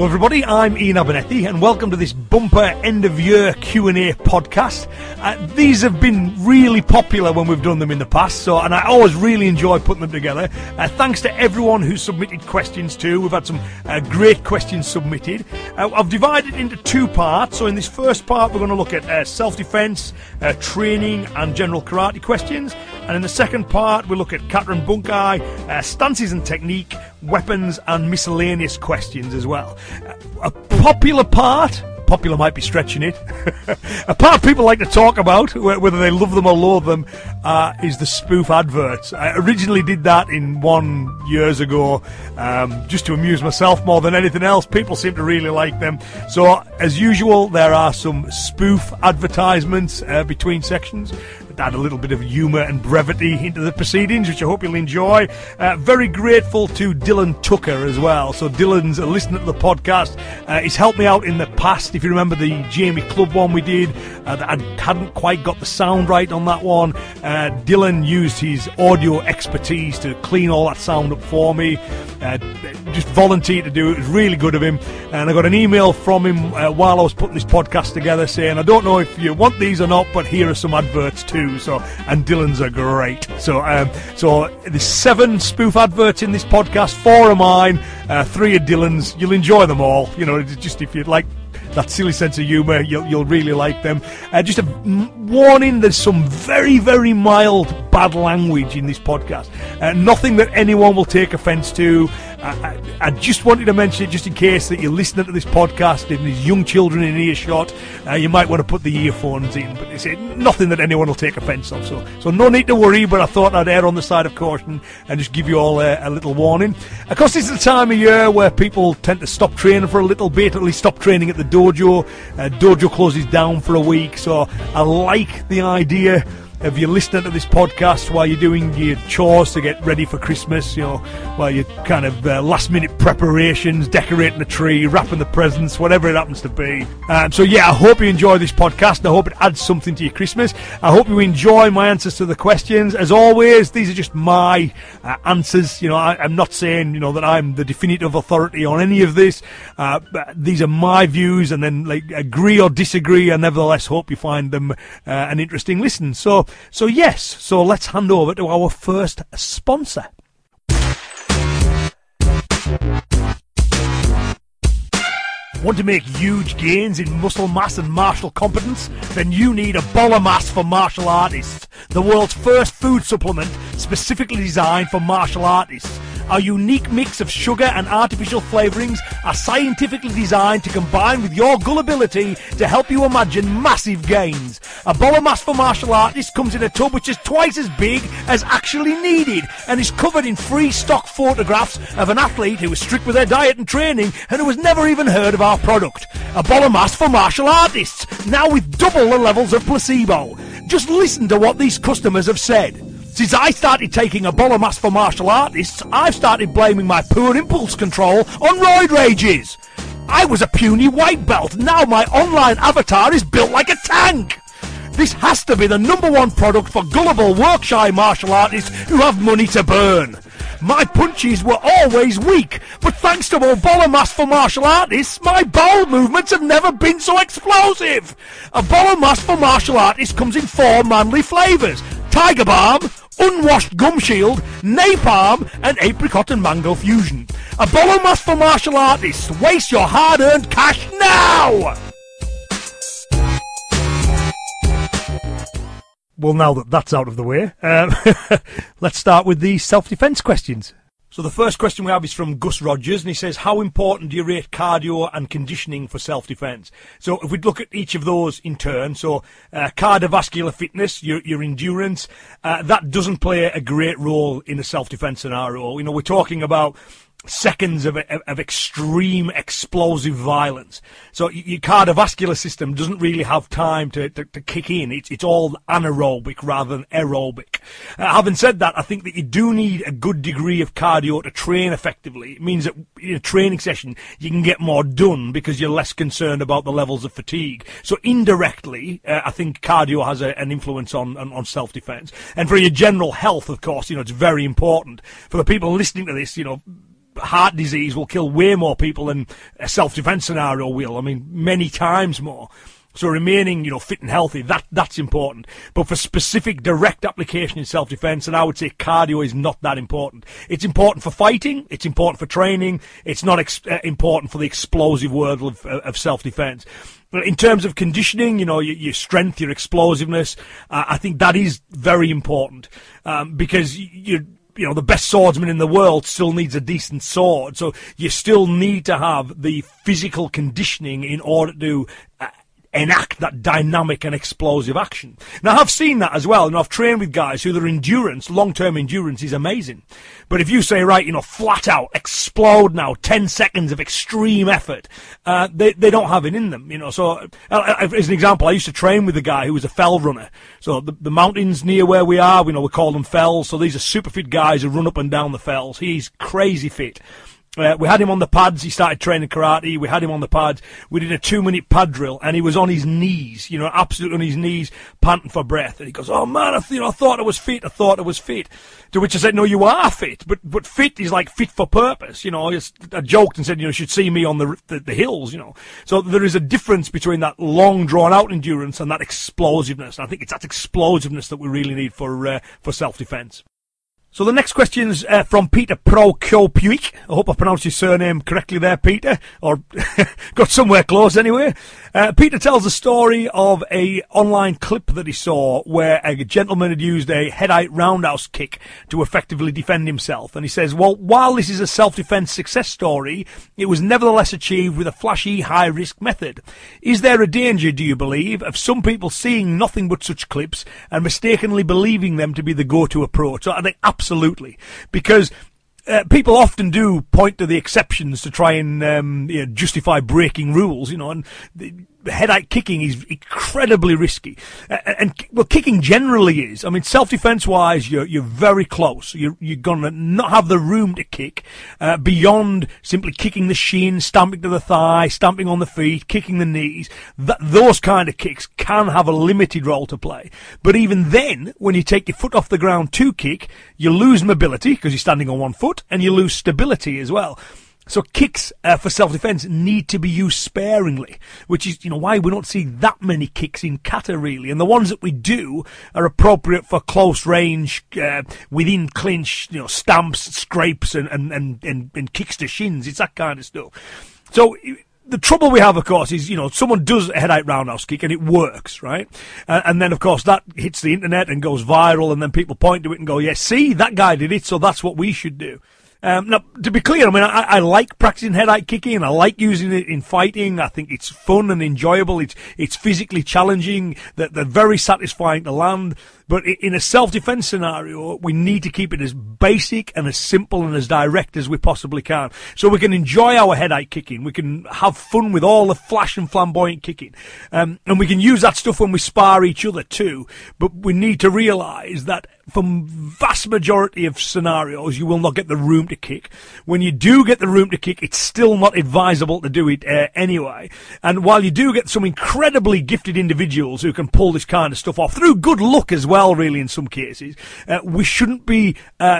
Hello everybody, I'm Ian Abernethy and welcome to this bumper end-of-year Q&A podcast. These have been really popular when we've done them in the past, and I always really enjoy putting them together. Thanks to everyone who submitted questions too. We've had some great questions submitted. I've divided into two parts. So in this first part, we're going to look at self-defence, training and general karate questions. And in the second part, we'll look at kata and bunkai, stances and technique, weapons and miscellaneous questions as well. A popular part, might be stretching it, a part people like to talk about, whether they love them or loathe them, is the spoof adverts. I originally did that in one years ago, just to amuse myself more than anything else. People seem to really like them. So, as usual, there are some spoof advertisements between sections. Add a little bit of humour and brevity into the proceedings, which I hope you'll enjoy. Very grateful to Dylan Tucker as well. So Dylan's a listener to the podcast. He's helped me out in the past. If you remember the Jamie Clubb one we did, that I hadn't quite got the sound right on that one. Dylan used his audio expertise to clean all that sound up for me. Just volunteered to do it. It was really good of him. And I got an email from him while I was putting this podcast together saying, I don't know if you want these or not, but here are some adverts too. And Dylan's are great. So there's 7 spoof adverts in this podcast. 4 are mine, 3 are Dylan's. You'll enjoy them all. You know, just if you'd like that silly sense of humour, you'll really like them. Just a warning: there's some very, very mild bad language in this podcast. Nothing that anyone will take offence to. I just wanted to mention it just in case that you're listening to this podcast and there's young children in earshot. You might want to put the earphones in, but it's nothing that anyone will take offence of, so no need to worry, but I thought I'd err on the side of caution and just give you all a little warning. Of course, this is the time of year where people tend to stop training for a little bit, at least stop training at the dojo. Dojo closes down for a week, so I like the idea if you're listening to this podcast while you're doing your chores to get ready for Christmas, you know, while you're kind of last-minute preparations, decorating the tree, wrapping the presents, whatever it happens to be. So, yeah, I hope you enjoy this podcast, and I hope it adds something to your Christmas. I hope you enjoy my answers to the questions. As always, these are just my answers. You know, I'm not saying, you know, that I'm the definitive authority on any of this. But these are my views, and then, like, agree or disagree, I nevertheless hope you find them an interesting listen. So yes, so let's hand over to our first sponsor. Want to make huge gains in muscle mass and martial competence? Then you need a Bola Mass for Martial Artists, the world's first food supplement specifically designed for martial artists. Our unique mix of sugar and artificial flavourings are scientifically designed to combine with your gullibility to help you imagine massive gains. A Bola Mass for Martial Artists comes in a tub which is twice as big as actually needed and is covered in free stock photographs of an athlete who was strict with their diet and training and who has never even heard of our product. A Bola Mass for Martial Artists, now with double the levels of placebo. Just listen to what these customers have said. Since I started taking a Bola Mass for Martial Artists, I've started blaming my poor impulse control on roid rages. I was a puny white belt, now my online avatar is built like a tank. This has to be the #1 product for gullible, work-shy martial artists who have money to burn. My punches were always weak, but thanks to Bola Mass for Martial Artists, my bowel movements have never been so explosive. A Bola Mass for Martial Artists comes in 4 manly flavours: Tiger Balm, Unwashed Gum Shield, Napalm, and Apricot and Mango Fusion. A Bola Mass for Martial Artists. Waste your hard-earned cash now! Well, now that that's out of the way, let's start with the self-defence questions. So the first question we have is from Gus Rogers, and he says, how important do you rate cardio and conditioning for self-defence? So if we look at each of those in turn, so cardiovascular fitness, your endurance, that doesn't play a great role in a self-defence scenario. You know, we're talking about seconds of extreme explosive violence. So your cardiovascular system doesn't really have time to kick in. It's all anaerobic rather than aerobic. Having said that, I think that you do need a good degree of cardio to train effectively. It means that in a training session you can get more done because you're less concerned about the levels of fatigue. So indirectly, I think cardio has an influence on self-defense. And for your general health, of course, you know, it's very important. For the people listening to this, you know, heart disease will kill way more people than a self-defense scenario will. I mean, many times more. So remaining, you know, fit and healthy, that's important. But for specific direct application in self-defense, and I would say cardio is not that important. It's important for fighting. It's important for training. It's not important for the explosive world of self-defense. But in terms of conditioning, you know, your strength, your explosiveness, I think that is very important because you know, the best swordsman in the world still needs a decent sword. So you still need to have the physical conditioning in order to enact that dynamic and explosive action. Now, I've seen that as well, and I've trained with guys who their endurance, long-term endurance, is amazing. But if you say, right, you know, flat out, explode now, 10 seconds of extreme effort, they don't have it in them, you know. So, as an example, I used to train with a guy who was a fell runner. So the mountains near where we are, we know we call them fells, so these are super fit guys who run up and down the fells. He's crazy fit. We had him on the pads. He started training karate. We had him on the pads. We did a 2-minute pad drill, and he was on his knees, you know, absolutely on his knees, panting for breath. And he goes, "Oh man, I thought I was fit. I thought I was fit." To which I said, "No, you are fit, but fit is like fit for purpose." You know, I joked and said, "You know, you should see me on the hills." You know, so there is a difference between that long, drawn-out endurance and that explosiveness. And I think it's that explosiveness that we really need for self-defense. So the next question's from Peter Prokopuik. I hope I pronounced your surname correctly there, Peter, or got somewhere close anyway. Peter tells the story of a online clip that he saw where a gentleman had used a head-height roundhouse kick to effectively defend himself. And he says, well, while this is a self-defense success story, it was nevertheless achieved with a flashy, high-risk method. Is there a danger, do you believe, of some people seeing nothing but such clips and mistakenly believing them to be the go-to approach? So I think absolutely, because people often do point to the exceptions to try and you know, justify breaking rules, you know, and head-height kicking is incredibly risky. And well, kicking generally is. I mean, self-defense wise, you're very close. You're going to not have the room to kick beyond simply kicking the shin, stamping to the thigh, stamping on the feet, kicking the knees. Those kind of kicks can have a limited role to play. But even then, when you take your foot off the ground to kick, you lose mobility because you're standing on one foot, and you lose stability as well. So kicks for self-defense need to be used sparingly, which is, you know, why we don't see that many kicks in kata, really. And the ones that we do are appropriate for close range, within clinch, you know, stamps, scrapes, and kicks to shins. It's that kind of stuff. So the trouble we have, of course, is, you know, someone does a head-height roundhouse kick and it works, right? And then, of course, that hits the internet and goes viral, and then people point to it and go, yeah, see, that guy did it, so that's what we should do. Now, to be clear, I mean, I like practicing head-height kicking, and I like using it in fighting. I think it's fun and enjoyable. It's physically challenging. They're very satisfying to land. But in a self-defense scenario, we need to keep it as basic and as simple and as direct as we possibly can. So we can enjoy our head-height kicking. We can have fun with all the flash and flamboyant kicking. And we can use that stuff when we spar each other too. But we need to realize that for vast majority of scenarios, you will not get the room to kick. When you do get the room to kick, it's still not advisable to do it anyway. And while you do get some incredibly gifted individuals who can pull this kind of stuff off through good luck as well, really, in some cases, we shouldn't be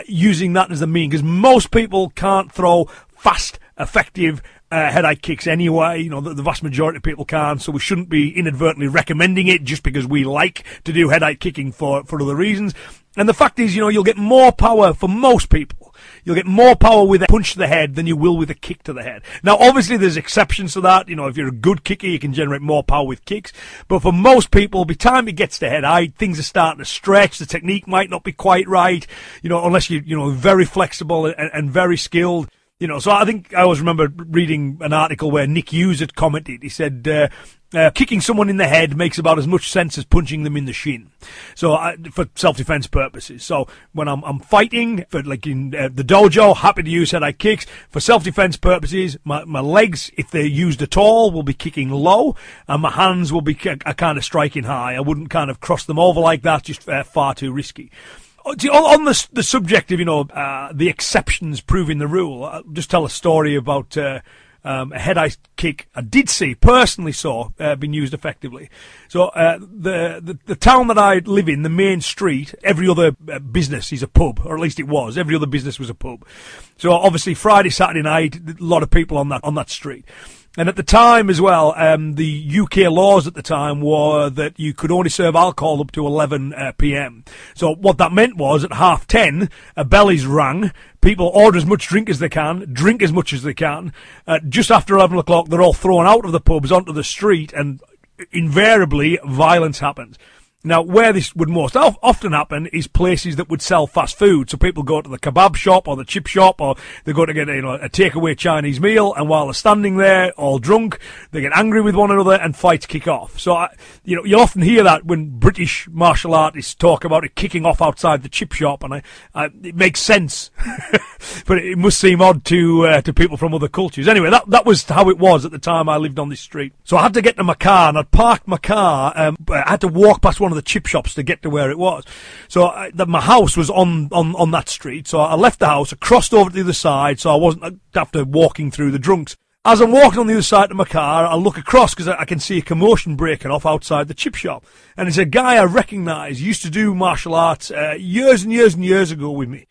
using that as the mean, because most people can't throw fast, effective head-height kicks anyway. You know, the vast majority of people can't, so we shouldn't be inadvertently recommending it just because we like to do head-height kicking for other reasons. And the fact is, you know, you'll get more power for most people. You'll get more power with a punch to the head than you will with a kick to the head. Now, obviously, there's exceptions to that. You know, if you're a good kicker, you can generate more power with kicks. But for most people, by the time it gets to head height, things are starting to stretch. The technique might not be quite right, you know, unless you're, you know, very flexible and very skilled. You know, so I think I always remember reading an article where Nick Hughes had commented. He said, kicking someone in the head makes about as much sense as punching them in the shin. So for self-defense purposes. So when I'm fighting, for like in the dojo, happy to use head-height kicks. For self-defense purposes, my legs, if they're used at all, will be kicking low, and my hands will be kind of striking high. I wouldn't kind of cross them over like that, just far too risky. On the subject of, you know, the exceptions proving the rule, I'll just tell a story about a head-ice kick I did see, personally saw, been used effectively. So the town that I live in, the main street, every other business is a pub, or at least it was. Every other business was a pub. So obviously Friday, Saturday night, a lot of people on that street. And at the time as well, the UK laws at the time were that you could only serve alcohol up to 11 p.m. So what that meant was at 10:30, a bell is rang, people order as much drink as they can, drink as much as they can. Just after 11 o'clock, they're all thrown out of the pubs onto the street, and invariably violence happens. Now, where this would most often happen is places that would sell fast food. So people go to the kebab shop or the chip shop, or they go to get a takeaway Chinese meal, and while they're standing there all drunk, they get angry with one another and fights kick off. So, you'll often hear that when British martial artists talk about it kicking off outside the chip shop, and it makes sense. But it must seem odd to people from other cultures. Anyway, that was how it was at the time I lived on this street. So I had to get to my car, and I'd parked my car, I had to walk past one of the chip shops to get to where it was. So my house was on that street, so I left the house, I crossed over to the other side, so I wasn't after walking through the drunks. As I'm walking on the other side of my car, I look across because I can see a commotion breaking off outside the chip shop, and it's a guy I recognise. Used to do martial arts years and years and years ago with me.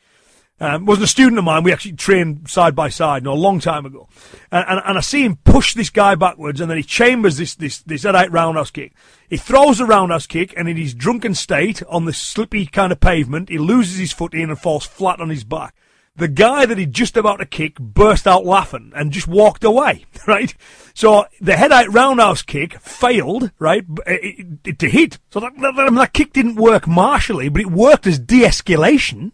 Wasn't a student of mine. We actually trained side by side, a long time ago. And I see him push this guy backwards, and then he chambers this head-out roundhouse kick. He throws a roundhouse kick, and in his drunken state, on the slippy kind of pavement, he loses his footing and falls flat on his back. The guy that he'd just about to kick burst out laughing and just walked away, right? So the head-out roundhouse kick failed, right, to hit. So that kick didn't work martially, but it worked as de-escalation.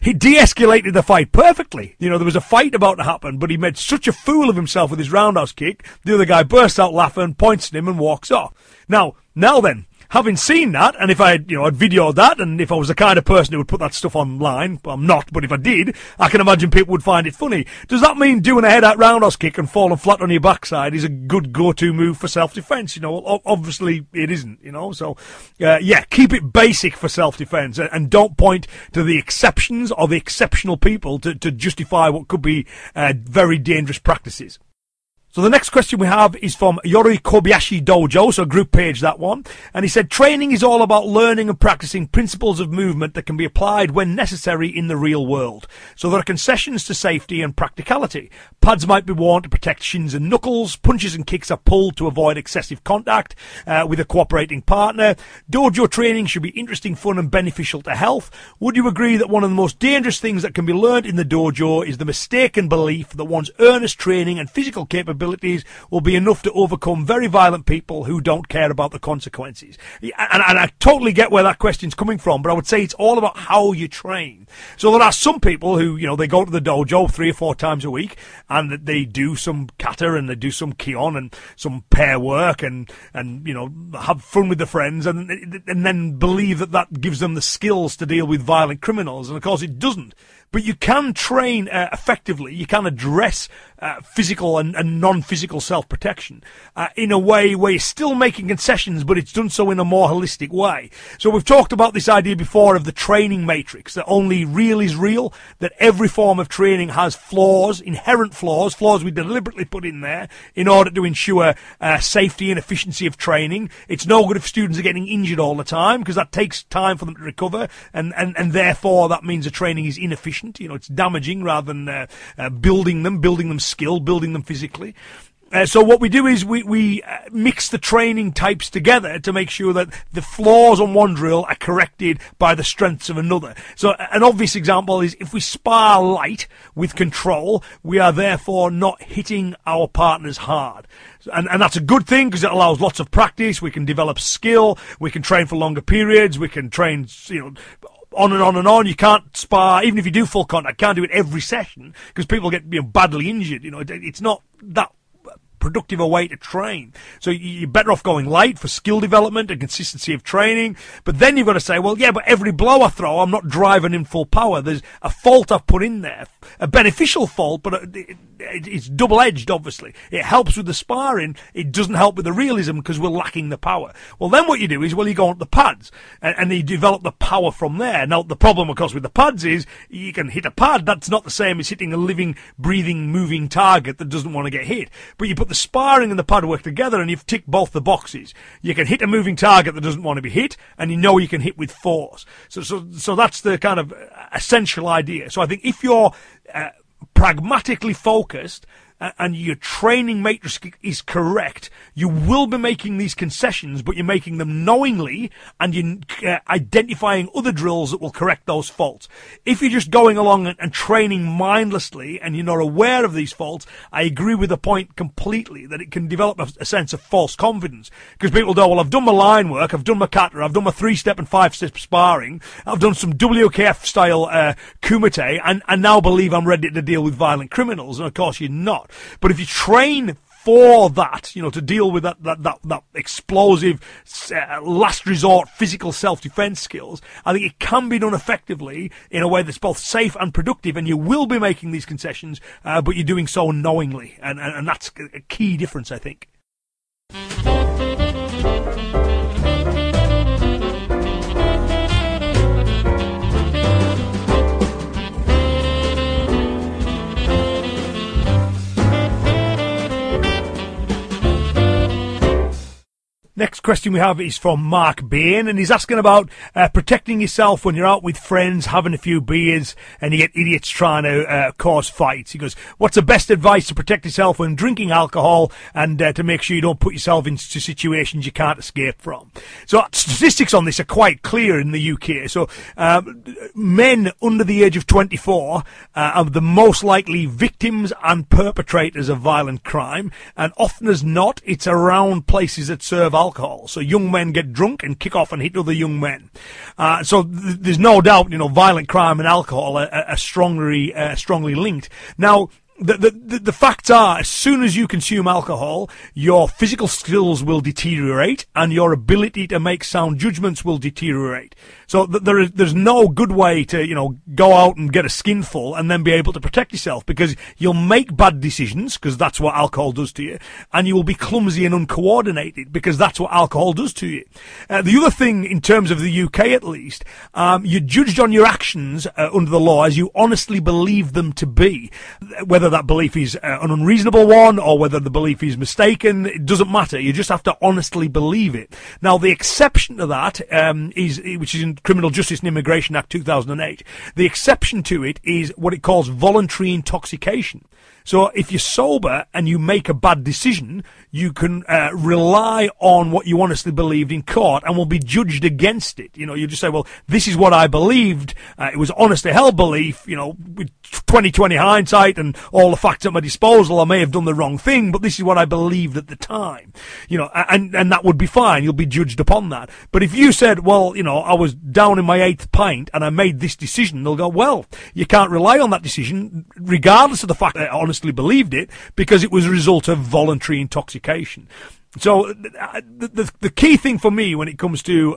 He de-escalated the fight perfectly. There was a fight about to happen, but he made such a fool of himself with his roundhouse kick, the other guy bursts out laughing, points at him, and walks off. Now then, having seen that, and if I had, I'd videoed that, and if I was the kind of person who would put that stuff online, I'm not, but if I did, I can imagine people would find it funny. Does that mean doing a head-out roundhouse kick and falling flat on your backside is a good go-to move for self-defense? Obviously it isn't, so, keep it basic for self-defense, and don't point to the exceptions or the exceptional people to justify what could be very dangerous practices. So the next question we have is from Yori Kobayashi Dojo, so group page that one, and he said, training is all about learning and practicing principles of movement that can be applied when necessary in the real world. So there are concessions to safety and practicality. Pads might be worn to protect shins and knuckles, punches and kicks are pulled to avoid excessive contact with a cooperating partner. Dojo training should be interesting, fun and beneficial to health. Would you agree that one of the most dangerous things that can be learned in the dojo is the mistaken belief that one's earnest training and physical capability will be enough to overcome very violent people who don't care about the consequences? And I totally get where that question's coming from, but I would say it's all about how you train. So there are some people who, they go to the dojo 3 or 4 times a week, and they do some kata, and they do some kion, and some pair work, and have fun with their friends, and then believe that gives them the skills to deal with violent criminals, and of course it doesn't. But you can train effectively. You can address physical and non-physical self-protection in a way where you're still making concessions, but it's done so in a more holistic way. So we've talked about this idea before of the training matrix, that only real is real, that every form of training has flaws, inherent flaws, flaws we deliberately put in there in order to ensure safety and efficiency of training. It's no good if students are getting injured all the time, because that takes time for them to recover, and therefore that means the training is inefficient. It's damaging rather than building them skill, building them physically. So what we do is we mix the training types together to make sure that the flaws on one drill are corrected by the strengths of another. So an obvious example is if we spar light with control, we are therefore not hitting our partners hard. And that's a good thing because it allows lots of practice. We can develop skill. We can train for longer periods. We can train, on and on and on. You can't spar, even if you do full contact, can't do it every session because people get badly injured. It's not that productive a way to train. So you're better off going late for skill development and consistency of training. But then you've got to say, well, yeah, but every blow I throw, I'm not driving in full power. There's a fault I've put in there, a beneficial fault, but it's double-edged, obviously. It helps with the sparring. It doesn't help with the realism because we're lacking the power. Well, then what you do is, well, you go on the pads and you develop the power from there. Now, the problem, of course, with the pads is you can hit a pad. That's not the same as hitting a living, breathing, moving target that doesn't want to get hit. But you put the sparring and the pad work together and you've ticked both the boxes. You can hit a moving target that doesn't want to be hit, and you know you can hit with force. So that's the kind of essential idea. So I think if you're pragmatically focused and your training matrix is correct, you will be making these concessions, but you're making them knowingly, and you're identifying other drills that will correct those faults. If you're just going along and training mindlessly and you're not aware of these faults, I agree with the point completely that it can develop a sense of false confidence, because people go, well, I've done my line work, I've done my kata, I've done my 3-step and 5-step sparring, I've done some WKF style kumite, and I now believe I'm ready to deal with violent criminals. And of course you're not. But if you train for that, you know, to deal with that explosive, last resort physical self-defense skills, I think it can be done effectively in a way that's both safe and productive, and you will be making these concessions, but you're doing so knowingly, and that's a key difference, I think. Next question we have is from Mark Bain, and he's asking about protecting yourself when you're out with friends, having a few beers, and you get idiots trying to cause fights. He goes, what's the best advice to protect yourself when drinking alcohol and to make sure you don't put yourself into situations you can't escape from? So statistics on this are quite clear in the UK. So men under the age of 24 are the most likely victims and perpetrators of violent crime, and often as not, it's around places that serve alcohol. So young men get drunk and kick off and hit other young men. So there's no doubt, you know, violent crime and alcohol are strongly linked. Now, the facts are, as soon as you consume alcohol, your physical skills will deteriorate and your ability to make sound judgments will deteriorate. So there's no good way to, you know, go out and get a skinful and then be able to protect yourself, because you'll make bad decisions, because that's what alcohol does to you, and you will be clumsy and uncoordinated, because that's what alcohol does to you. The other thing, in terms of the UK at least, you're judged on your actions under the law as you honestly believe them to be. Whether that belief is an unreasonable one or whether the belief is mistaken, it doesn't matter. You just have to honestly believe it. Now, the exception to that which is in Criminal Justice and Immigration Act 2008, the exception to it is what it calls voluntary intoxication. So if you're sober and you make a bad decision, you can rely on what you honestly believed in court and will be judged against it. You know, you just say, well, this is what I believed. It was honestly held belief, you know, with 20/20 hindsight and all the facts at my disposal, I may have done the wrong thing, but this is what I believed at the time. You know, and that would be fine. You'll be judged upon that. But if you said, well, you know, I was down in my 8th pint and I made this decision, they'll go, well, you can't rely on that decision, regardless of the fact that I honestly believed it, because it was a result of voluntary intoxication. So the key thing for me when it comes to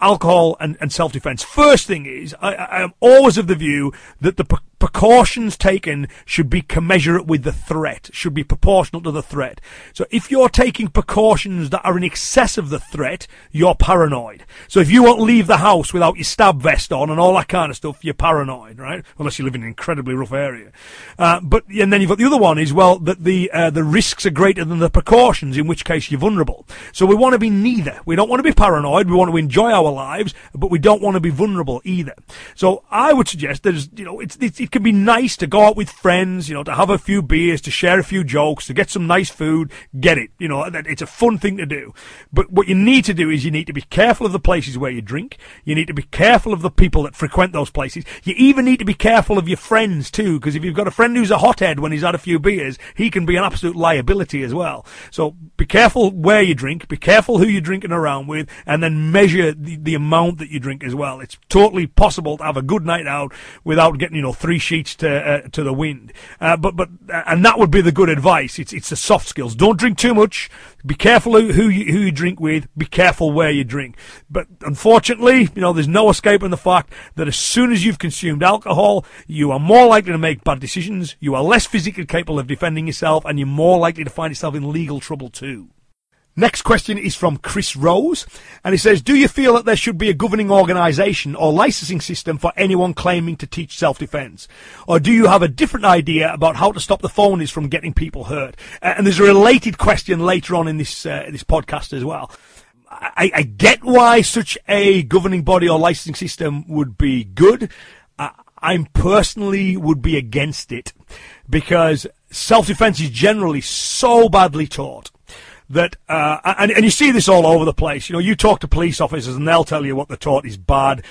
alcohol and self-defense, first thing is, I am always of the view that the precautions taken should be commensurate with the threat, should be proportional to the threat. So if you're taking precautions that are in excess of the threat, you're paranoid. So if you won't leave the house without your stab vest on and all that kind of stuff, you're paranoid, right? Unless you live in an incredibly rough area. And then you've got the other one is, well, that the risks are greater than the precautions, in which case you're vulnerable. So we want to be neither. We don't want to be paranoid. We want to enjoy our lives, but we don't want to be vulnerable either. So I would suggest there's, you know, it can be nice to go out with friends, you know, to have a few beers, to share a few jokes, to get some nice food, get it. You know, it's a fun thing to do. But what you need to do is you need to be careful of the places where you drink. You need to be careful of the people that frequent those places. You even need to be careful of your friends too, because if you've got a friend who's a hothead when he's had a few beers, he can be an absolute liability as well. So be careful where you drink, be careful who you're drinking around with, and then measure the amount that you drink as well. It's totally possible to have a good night out without getting, you know, three sheets to the wind. And that would be the good advice. It's the soft skills. Don't drink too much. Be careful who you drink with. Be careful where you drink. But unfortunately, you know, there's no escaping the fact that as soon as you've consumed alcohol, you are more likely to make bad decisions. You are less physically capable of defending yourself, and you're more likely to find yourself in legal trouble too. Next question is from Chris Rose, and he says, do you feel that there should be a governing organisation or licensing system for anyone claiming to teach self-defence? Or do you have a different idea about how to stop the phonies from getting people hurt? And there's a related question later on in this podcast as well. I get why such a governing body or licensing system would be good. I personally would be against it, because self-defence is generally so badly taught. That and you see this all over the place. You know, you talk to police officers and they'll tell you what they're taught is bad.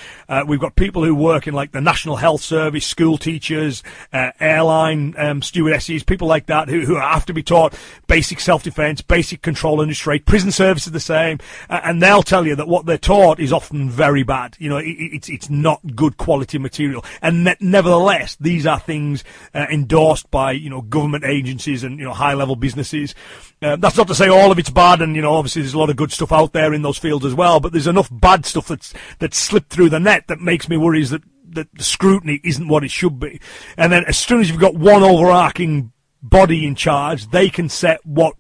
We've got people who work in like the National Health Service, school teachers, airline stewardesses, people like that who have to be taught basic self-defense, basic control and restraint. Prison service is the same, and they'll tell you that what they're taught is often very bad. You know, it's not good quality material. And nevertheless, these are things endorsed by, you know, government agencies and, you know, high-level businesses. That's not to say all of it's bad, and, you know, obviously there's a lot of good stuff out there in those fields as well, but there's enough bad stuff that's slipped through the net that makes me worry that the scrutiny isn't what it should be. And then as soon as you've got one overarching body in charge, they can set what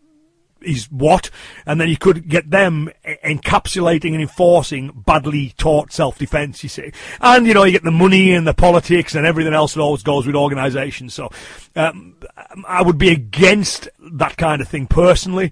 is what, and then you could get them encapsulating and enforcing badly taught self-defense, you see. And, you know, you get the money and the politics and everything else that always goes with organizations. So I would be against that kind of thing personally.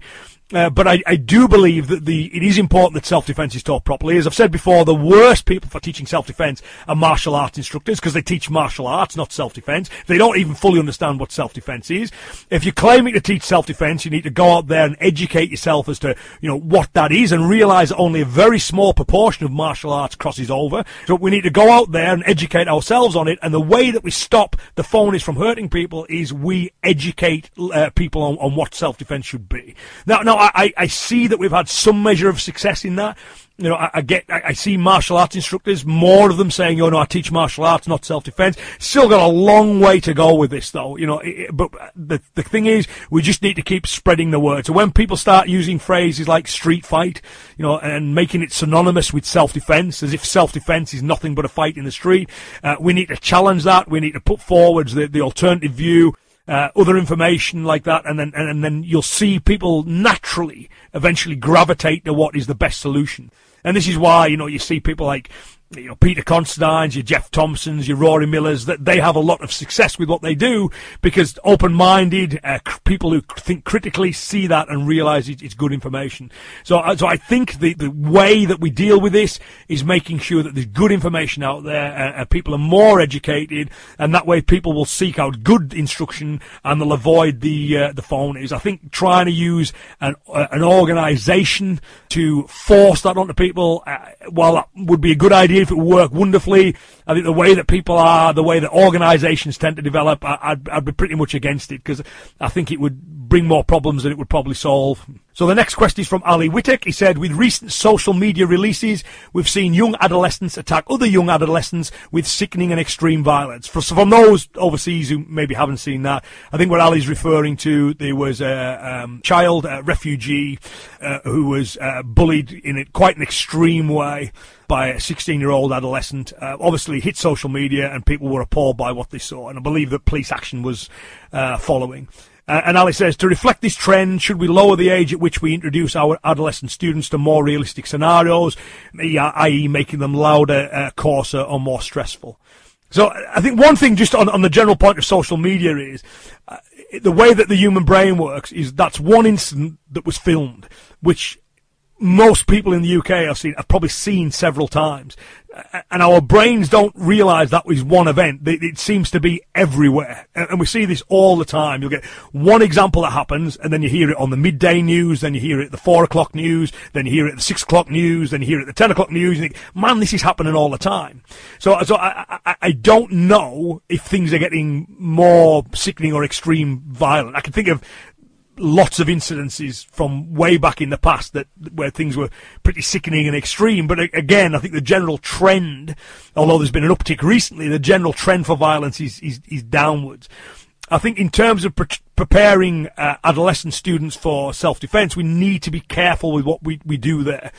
But I do believe that it is important that self-defense is taught properly. As I've said before, the worst people for teaching self-defense are martial arts instructors, because they teach martial arts, not self-defense. They don't even fully understand what self-defense is. If you're claiming to teach self-defense, you need to go out there and educate yourself as to, you know, what that is, and realize that only a very small proportion of martial arts crosses over. So we need to go out there and educate ourselves on it, and the way that we stop the phonies from hurting people is we educate people on what self-defense should be. Now, I see that we've had some measure of success in that. You know, I see martial arts instructors, more of them saying, oh no, I teach martial arts, not self-defense. Still got a long way to go with this though, you know, but the thing is, we just need to keep spreading the word. So when people start using phrases like street fight, you know, and making it synonymous with self-defense, as if self-defense is nothing but a fight in the street, we need to challenge that. We need to put forward the alternative view. Other information like that, and then you'll see people naturally eventually gravitate to what is the best solution. And this is why, you know, you see people like, you know, Peter Constantines, your Jeff Thompsons, your Rory Millers, that they have a lot of success with what they do, because open-minded people who think critically see that and realize it's good information. So I think the way that we deal with this is making sure that there's good information out there, people are more educated, and that way people will seek out good instruction and they'll avoid the phonies. I think trying to use an organisation to force that onto people, while that would be a good idea if it worked wonderfully, I think the way that people are, the way that organisations tend to develop, I'd be pretty much against it, because I think it would bring more problems than it would probably solve. So the next question is from Ali Wittick. He said, with recent social media releases, we've seen young adolescents attack other young adolescents with sickening and extreme violence. So from those overseas who maybe haven't seen that, I think what Ali's referring to, there was a child, a refugee, who was bullied in quite an extreme way by a 16-year-old adolescent. Obviously hit social media, and people were appalled by what they saw, and I believe that police action was following. And Ali says, to reflect this trend, should we lower the age at which we introduce our adolescent students to more realistic scenarios, i.e. making them louder, coarser, or more stressful? So I think one thing just on the general point of social media is, the way that the human brain works is that's one incident that was filmed, which most people in the UK have probably seen several times. And our brains don't realise that was one event. It seems to be everywhere. And we see this all the time. You'll get one example that happens, and then you hear it on the midday news, then you hear it at the 4 o'clock news, then you hear it at the 6 o'clock news, then you hear it at the 10 o'clock news, and you think, man, this is happening all the time. So I don't know if things are getting more sickening or extreme violent. I can think of lots of incidences from way back in the past that where things were pretty sickening and extreme. But again, I think the general trend, although there's been an uptick recently, the general trend for violence is downwards. I think in terms of preparing adolescent students for self-defense, we need to be careful with what we do there,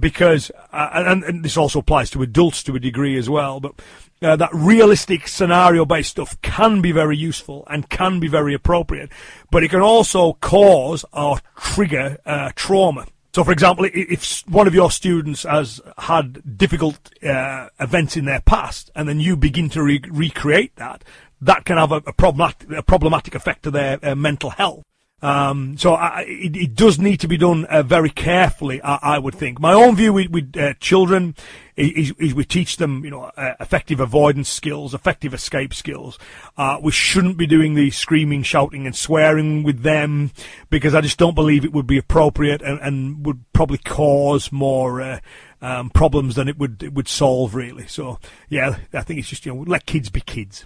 because and this also applies to adults to a degree as well, but that realistic scenario-based stuff can be very useful and can be very appropriate, but it can also cause or trigger trauma. So, for example, if one of your students has had difficult events in their past, and then you begin to recreate that, that can have a problematic effect to their mental health. So it does need to be done very carefully, I would think. My own view with children is we teach them, effective avoidance skills, effective escape skills. We shouldn't be doing the screaming, shouting, and swearing with them, because I just don't believe it would be appropriate and would probably cause more problems than it would solve, really. So yeah, I think it's just let kids be kids.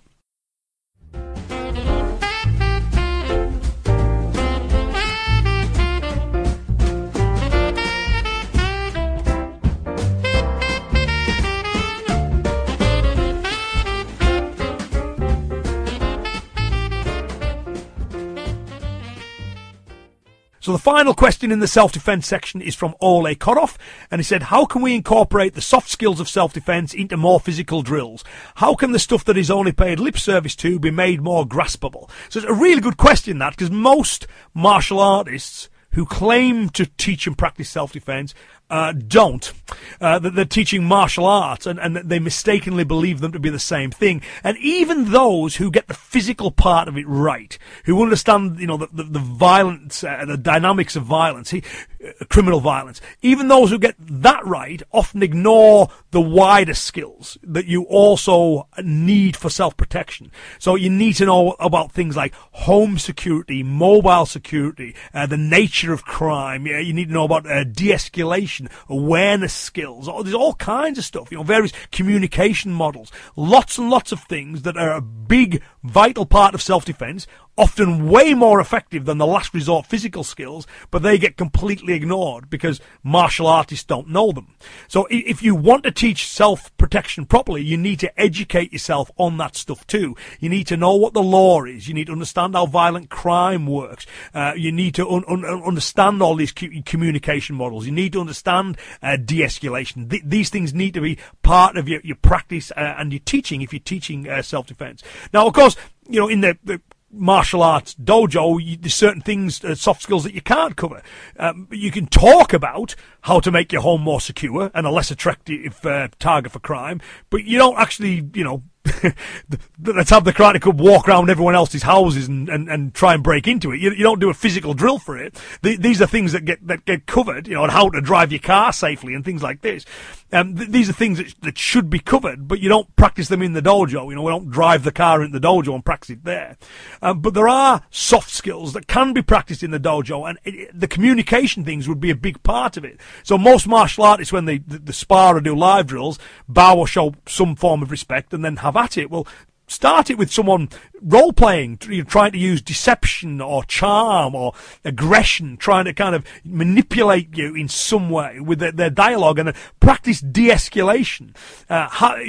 So the final question in the self-defense section is from Ole Korov, and he said, how can we incorporate the soft skills of self-defense into more physical drills? How can the stuff that is only paid lip service to be made more graspable? So it's a really good question, that, because most martial artists who claim to teach and practice self-defense don't. They're teaching martial arts, and they mistakenly believe them to be the same thing. And even those who get the physical part of it right, who understand, the violence, the dynamics of violence, criminal violence, even those who get that right often ignore the wider skills that you also need for self-protection. So you need to know about things like home security, mobile security, the nature of crime. Yeah, you need to know about de-escalation, awareness skills. There's all kinds of stuff, various communication models, lots and lots of things that are a big, vital part of self-defense, often way more effective than the last resort physical skills, but they get completely ignored because martial artists don't know them. So if you want to teach self-protection properly, you need to educate yourself on that stuff too. You need to know what the law is. You need to understand how violent crime works. You need to understand all these communication models. You need to understand de-escalation. These things need to be part of your practice and your teaching if you're teaching self-defense. Now, of course, in the martial arts dojo, there's certain things, soft skills that you can't cover. You can talk about how to make your home more secure and a less attractive target for crime, but you don't actually, let's have the Karate Kid walk around everyone else's houses and try and break into it. You don't do a physical drill for it. These are things that get covered, and how to drive your car safely and things like this. These are things that should be covered, but you don't practice them in the dojo. We don't drive the car into the dojo and practice it there. But there are soft skills that can be practiced in the dojo, and the communication things would be a big part of it. So most martial artists, when they spar or do live drills, bow or show some form of respect and then have at it. Well, start it with someone role-playing, trying to use deception or charm or aggression, trying to kind of manipulate you in some way with their dialogue, and practice de-escalation.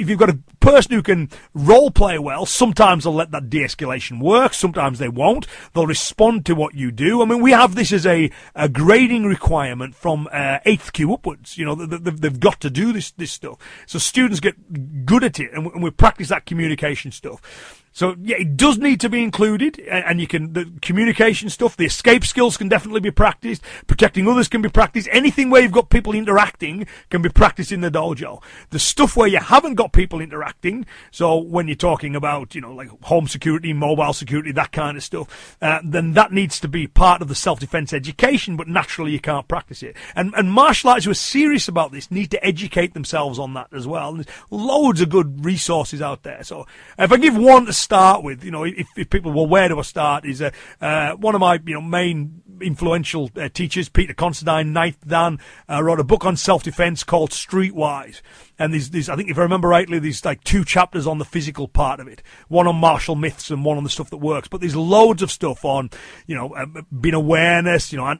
If you've got a person who can role-play well, sometimes they'll let that de-escalation work, sometimes they won't. They'll respond to what you do. I mean, we have this as a grading requirement from 8th Q upwards. They've got to do this stuff. So students get good at it, and we practice that communication stuff. So yeah, it does need to be included, and the communication stuff, the escape skills can definitely be practiced, protecting others can be practiced, anything where you've got people interacting can be practiced in the dojo. The stuff where you haven't got people interacting, so when you're talking about, like home security, mobile security, that kind of stuff, then that needs to be part of the self-defense education, but naturally you can't practice it. And martial artists who are serious about this need to educate themselves on that as well. And there's loads of good resources out there. So if I give one to start with, if people were, where do I start, is one of my main influential teachers, Peter Considine, ninth Dan, wrote a book on self-defense called Streetwise. And there's, I think if I remember rightly, there's like two chapters on the physical part of it, one on martial myths and one on the stuff that works. But there's loads of stuff on, you know, being awareness, you know,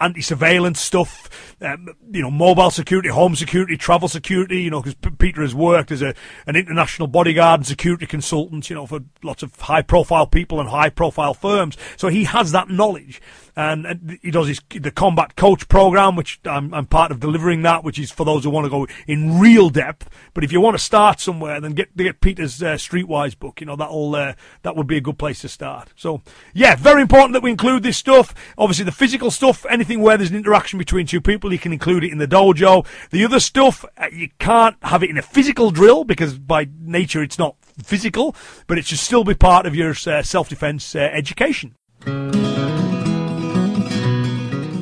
anti-surveillance stuff, you know, mobile security, home security, travel security, you know, because Peter has worked as an international bodyguard and security consultant, you know, for lots of high-profile people and high-profile firms. So he has that knowledge. And he does the Combat Coach Programme, which I'm part of delivering that, which is for those who want to go in real depth. But if you want to start somewhere, then get Peter's Streetwise book. You know, that would be a good place to start. So, yeah, very important that we include this stuff. Obviously, the physical stuff, anything where there's an interaction between two people, you can include it in the dojo. The other stuff, you can't have it in a physical drill because by nature it's not physical, but it should still be part of your self-defense education.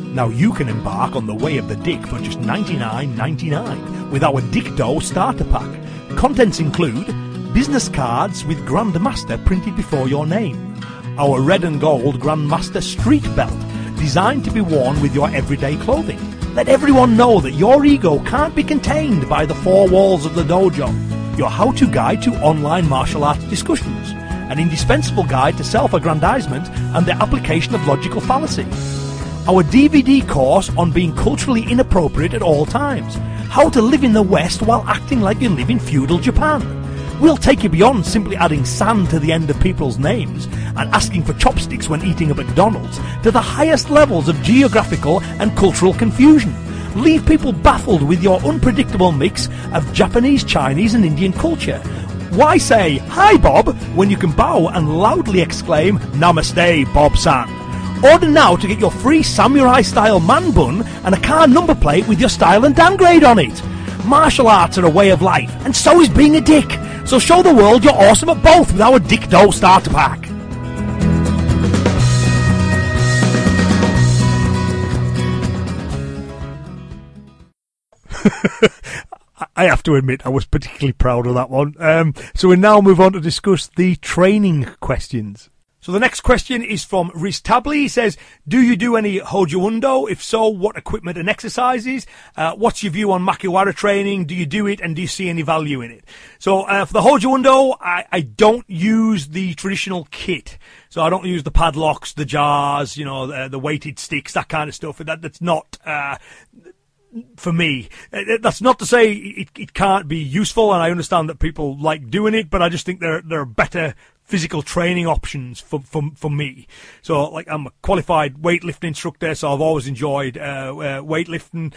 Now you can embark on the way of the Dick for just $99.99 with our Dick Dough Starter Pack. Contents include business cards with Grandmaster printed before your name, our red and gold Grandmaster Street Belt, designed to be worn with your everyday clothing. Let everyone know that your ego can't be contained by the four walls of the dojo. Your how-to guide to online martial arts discussions, an indispensable guide to self-aggrandizement and the application of logical fallacy. Our DVD course on being culturally inappropriate at all times. How to live in the West while acting like you live in feudal Japan. We'll take you beyond simply adding sand to the end of people's names and asking for chopsticks when eating at McDonald's to the highest levels of geographical and cultural confusion. Leave people baffled with your unpredictable mix of Japanese, Chinese and Indian culture. Why say, "Hi Bob," when you can bow and loudly exclaim, "Namaste, Bob-san." Order now to get your free samurai-style man bun and a car number plate with your style and downgrade on it. Martial arts are a way of life, and so is being a dick. So show the world you're awesome at both with our Dick Dough Starter Pack. I have to admit, I was particularly proud of that one. So we now move on to discuss the training questions. So the next question is from Rhys Tabli. He says, do you do any Hojo-Undo? If so, what equipment and exercises? What's your view on Makiwara training? Do you do it and do you see any value in it? So for the Hojo-Undo, I don't use the traditional kit. So I don't use the padlocks, the jars, you know, the weighted sticks, that kind of stuff. That's not... for me, that's not to say it can't be useful, and I understand that people like doing it, but I just think there are better physical training options for me. So, like, I'm a qualified weightlifting instructor, so I've always enjoyed weightlifting.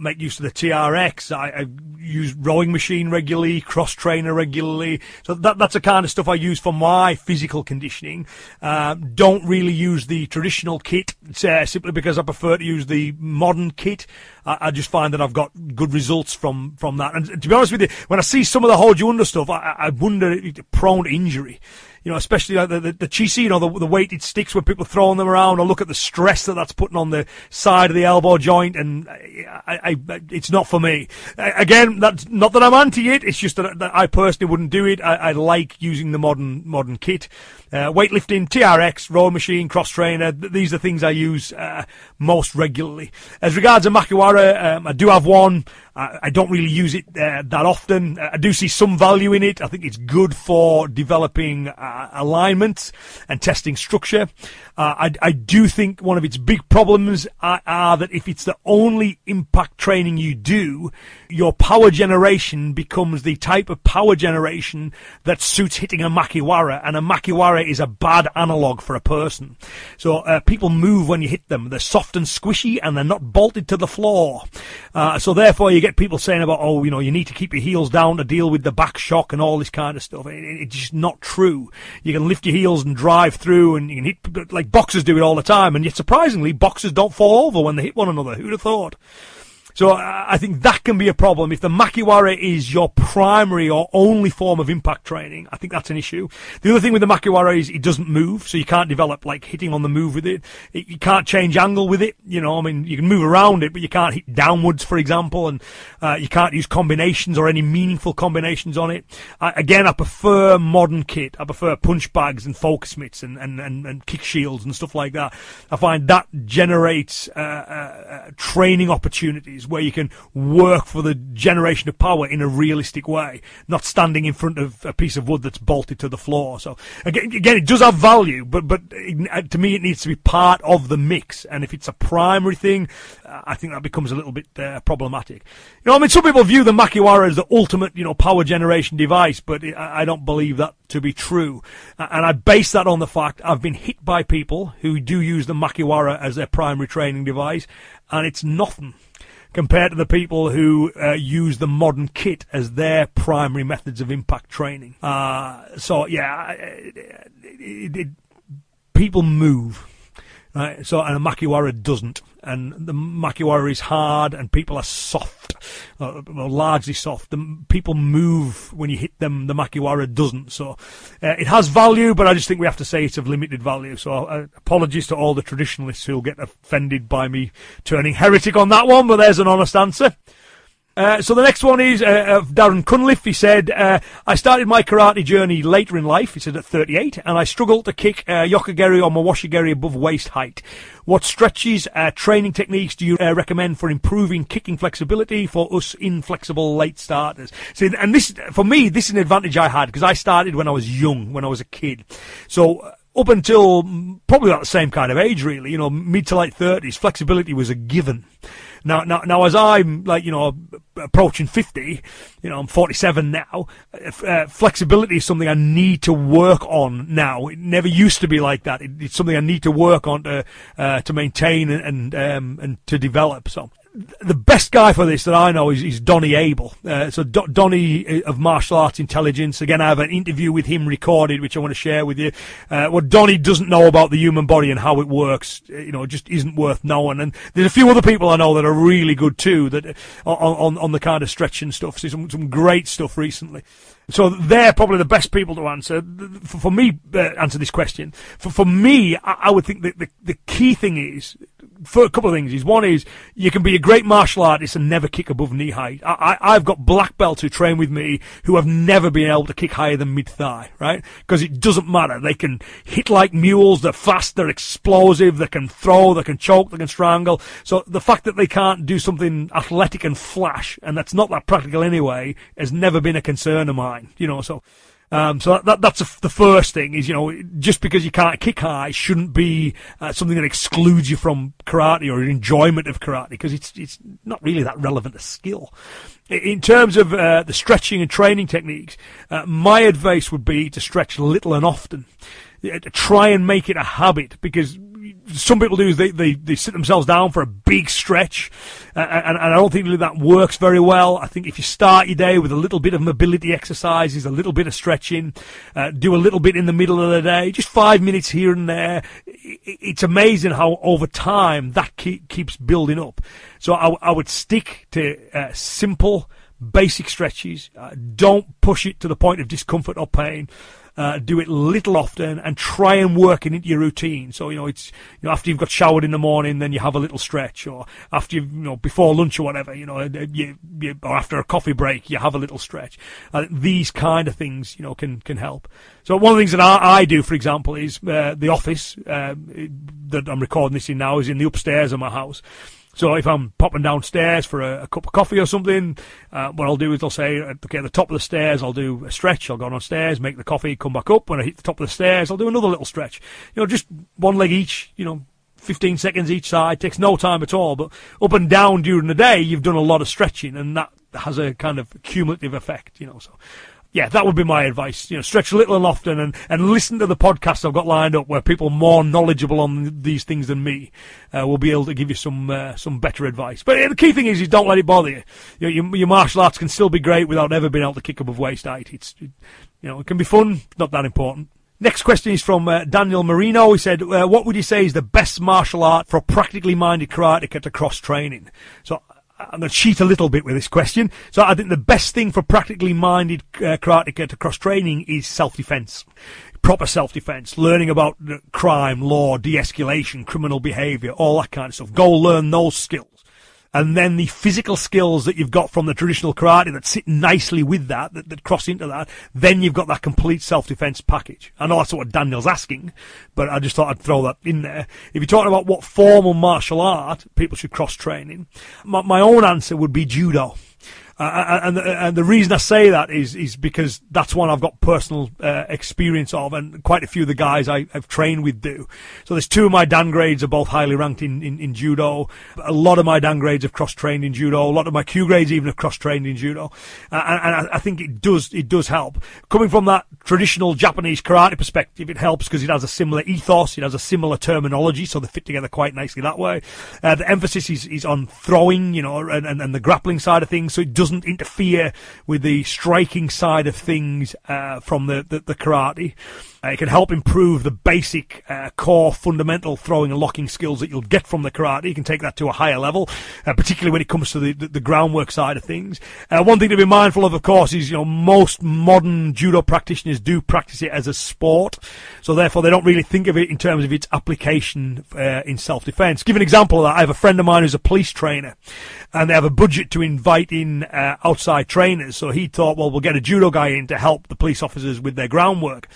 Make use of the TRX. I use rowing machine regularly, cross trainer regularly. So that's the kind of stuff I use for my physical conditioning. Don't really use the traditional kit simply because I prefer to use the modern kit. I just find that I've got good results from that. And to be honest with you, when I see some of the Hojo-Undo stuff, I wonder if it's prone to injury. You know, especially like the chisi, you know, the weighted sticks where people are throwing them around. I look at the stress that's putting on the side of the elbow joint, and it's not for me. Again, that's not that I'm anti it. It's just that I personally wouldn't do it. I like using the modern kit. Weightlifting, TRX, row machine, cross trainer. These are things I use most regularly. As regards to Makiwara, I do have one. I don't really use it that often. I do see some value in it. I think it's good for developing alignment and testing structure. I do think one of its big problems are that if it's the only impact training you do, your power generation becomes the type of power generation that suits hitting a Makiwara, and a Makiwara is a bad analogue for a person. So people move when you hit them. They're soft and squishy, and they're not bolted to the floor. So therefore, you get people saying about, oh, you know, you need to keep your heels down to deal with the back shock and all this kind of stuff. It's just not true. You can lift your heels and drive through, and you can hit, like boxers do it all the time, and yet surprisingly, boxers don't fall over when they hit one another. Who'd have thought? So I think that can be a problem. If the Makiwara is your primary or only form of impact training, I think that's an issue. The other thing with the Makiwara is it doesn't move, so you can't develop, like, hitting on the move with it. You can't change angle with it. You know, I mean, you can move around it, but you can't hit downwards, for example, and you can't use combinations or any meaningful combinations on it. Again, I prefer modern kit. I prefer punch bags and focus mitts and kick shields and stuff like that. I find that generates training opportunities where you can work for the generation of power in a realistic way, not standing in front of a piece of wood that's bolted to the floor. So again, it does have value, but to me it needs to be part of the mix. And if it's a primary thing, I think that becomes a little bit problematic. You know, I mean, some people view the Makiwara as the ultimate, you know, power generation device, but I don't believe that to be true. And I base that on the fact I've been hit by people who do use the Makiwara as their primary training device, and it's nothing compared to the people who use the modern kit as their primary methods of impact training. People move. Right? So, and a Makiwara doesn't. And the Makiwara is hard, and people are soft, largely soft. People move when you hit them. The Makiwara doesn't. So it has value, but I just think we have to say it's of limited value. So apologies to all the traditionalists who'll get offended by me turning heretic on that one, but there's an honest answer. So the next one is of Darren Cunliffe. He said, I started my karate journey later in life, he said at 38, and I struggled to kick Yokogeri or Mawashigeri above waist height. What stretches, training techniques do you recommend for improving kicking flexibility for us inflexible late starters? See, and this, for me, this is an advantage I had, because I started when I was young, when I was a kid. So up until probably about the same kind of age, really, you know, mid to late 30s, flexibility was a given. Now, as I'm, like, you know, approaching 50, you know, I'm 47 now, flexibility is something I need to work on now. It never used to be like that. It's something I need to work on to maintain and to develop. So the best guy for this that I know is Donnie Abel. Donnie of Martial Arts Intelligence. Again, I have an interview with him recorded, which I want to share with you. What Donnie doesn't know about the human body and how it works, you know, just isn't worth knowing. And there's a few other people I know that are really good too, that on the kind of stretching stuff. So some great stuff recently. So they're probably the best people to answer. For me, answer this question. For me, I would think that the key thing is, for a couple of things, is one is you can be a great martial artist and never kick above knee height. I've got black belts who train with me who have never been able to kick higher than mid-thigh, right? Because it doesn't matter. They can hit like mules, they're fast, they're explosive, they can throw, they can choke, they can strangle. So the fact that they can't do something athletic and flash, and that's not that practical anyway, has never been a concern of mine, you know, so... So that's the first thing is, you know, just because you can't kick high shouldn't be something that excludes you from karate or enjoyment of karate, because it's not really that relevant a skill. In terms of the stretching and training techniques, my advice would be to stretch little and often. To try and make it a habit, because some people do is they sit themselves down for a big stretch, and I don't think really that works very well. I think if you start your day with a little bit of mobility exercises, a little bit of stretching, do a little bit in the middle of the day, just 5 minutes here and there, it's amazing how over time that keeps building up. So I would stick to simple, basic stretches. Don't push it to the point of discomfort or pain. Do it little often and try and work it into your routine. So, you know, it's, you know, after you've got showered in the morning, then you have a little stretch, or after you've, you know, before lunch or whatever, you know, or after a coffee break, you have a little stretch. These kind of things, you know, can help. So one of the things that I do, for example, is the office that I'm recording this in now is in the upstairs of my house. So if I'm popping downstairs for a cup of coffee or something, what I'll do is I'll say, okay, at the top of the stairs, I'll do a stretch. I'll go downstairs, make the coffee, come back up. When I hit the top of the stairs, I'll do another little stretch. You know, just one leg each, you know, 15 seconds each side. Takes no time at all. But up and down during the day, you've done a lot of stretching, and that has a kind of cumulative effect, you know, so... Yeah, that would be my advice. You know, stretch little and often, and listen to the podcasts I've got lined up where people more knowledgeable on these things than me will be able to give you some better advice. But the key thing is don't let it bother you. You know, your martial arts can still be great without ever being able to kick above waist height. It, you know, it can be fun, not that important. Next question is from Daniel Marino. He said, what would you say is the best martial art for a practically minded karateka to cross training? So I'm going to cheat a little bit with this question. So I think the best thing for practically minded karateka to cross-training is self-defense. Proper self-defense. Learning about crime, law, de-escalation, criminal behavior, all that kind of stuff. Go learn those skills. and then the physical skills that you've got from the traditional karate that sit nicely with that, that cross into that, then you've got that complete self-defense package. I know that's what Daniel's asking, but I just thought I'd throw that in there. If you're talking about what formal martial art people should cross-train in, my own answer would be judo. And the reason I say that is because that's one I've got personal experience of, and quite a few of the guys I've trained with do. So there's two of my Dan grades are both highly ranked in judo. A lot of my Dan grades have cross-trained in judo. A lot of my Q grades even have cross-trained in judo. And I think it does help. Coming from that traditional Japanese karate perspective, it helps because it has a similar ethos, it has a similar terminology, so they fit together quite nicely that way. The emphasis is on throwing, you know, and the grappling side of things, so it doesn't interfere with the striking side of things from the karate. It can help improve the basic core fundamental throwing and locking skills that you'll get from the karate. You can take that to a higher level, particularly when it comes to the groundwork side of things. One thing to be mindful of course, is, you know, most modern judo practitioners do practice it as a sport, so therefore they don't really think of it in terms of its application in self-defense. Give an example of that. I have a friend of mine who's a police trainer, and they have a budget to invite in outside trainers, so he thought, well, we'll get a judo guy in to help the police officers with their groundwork.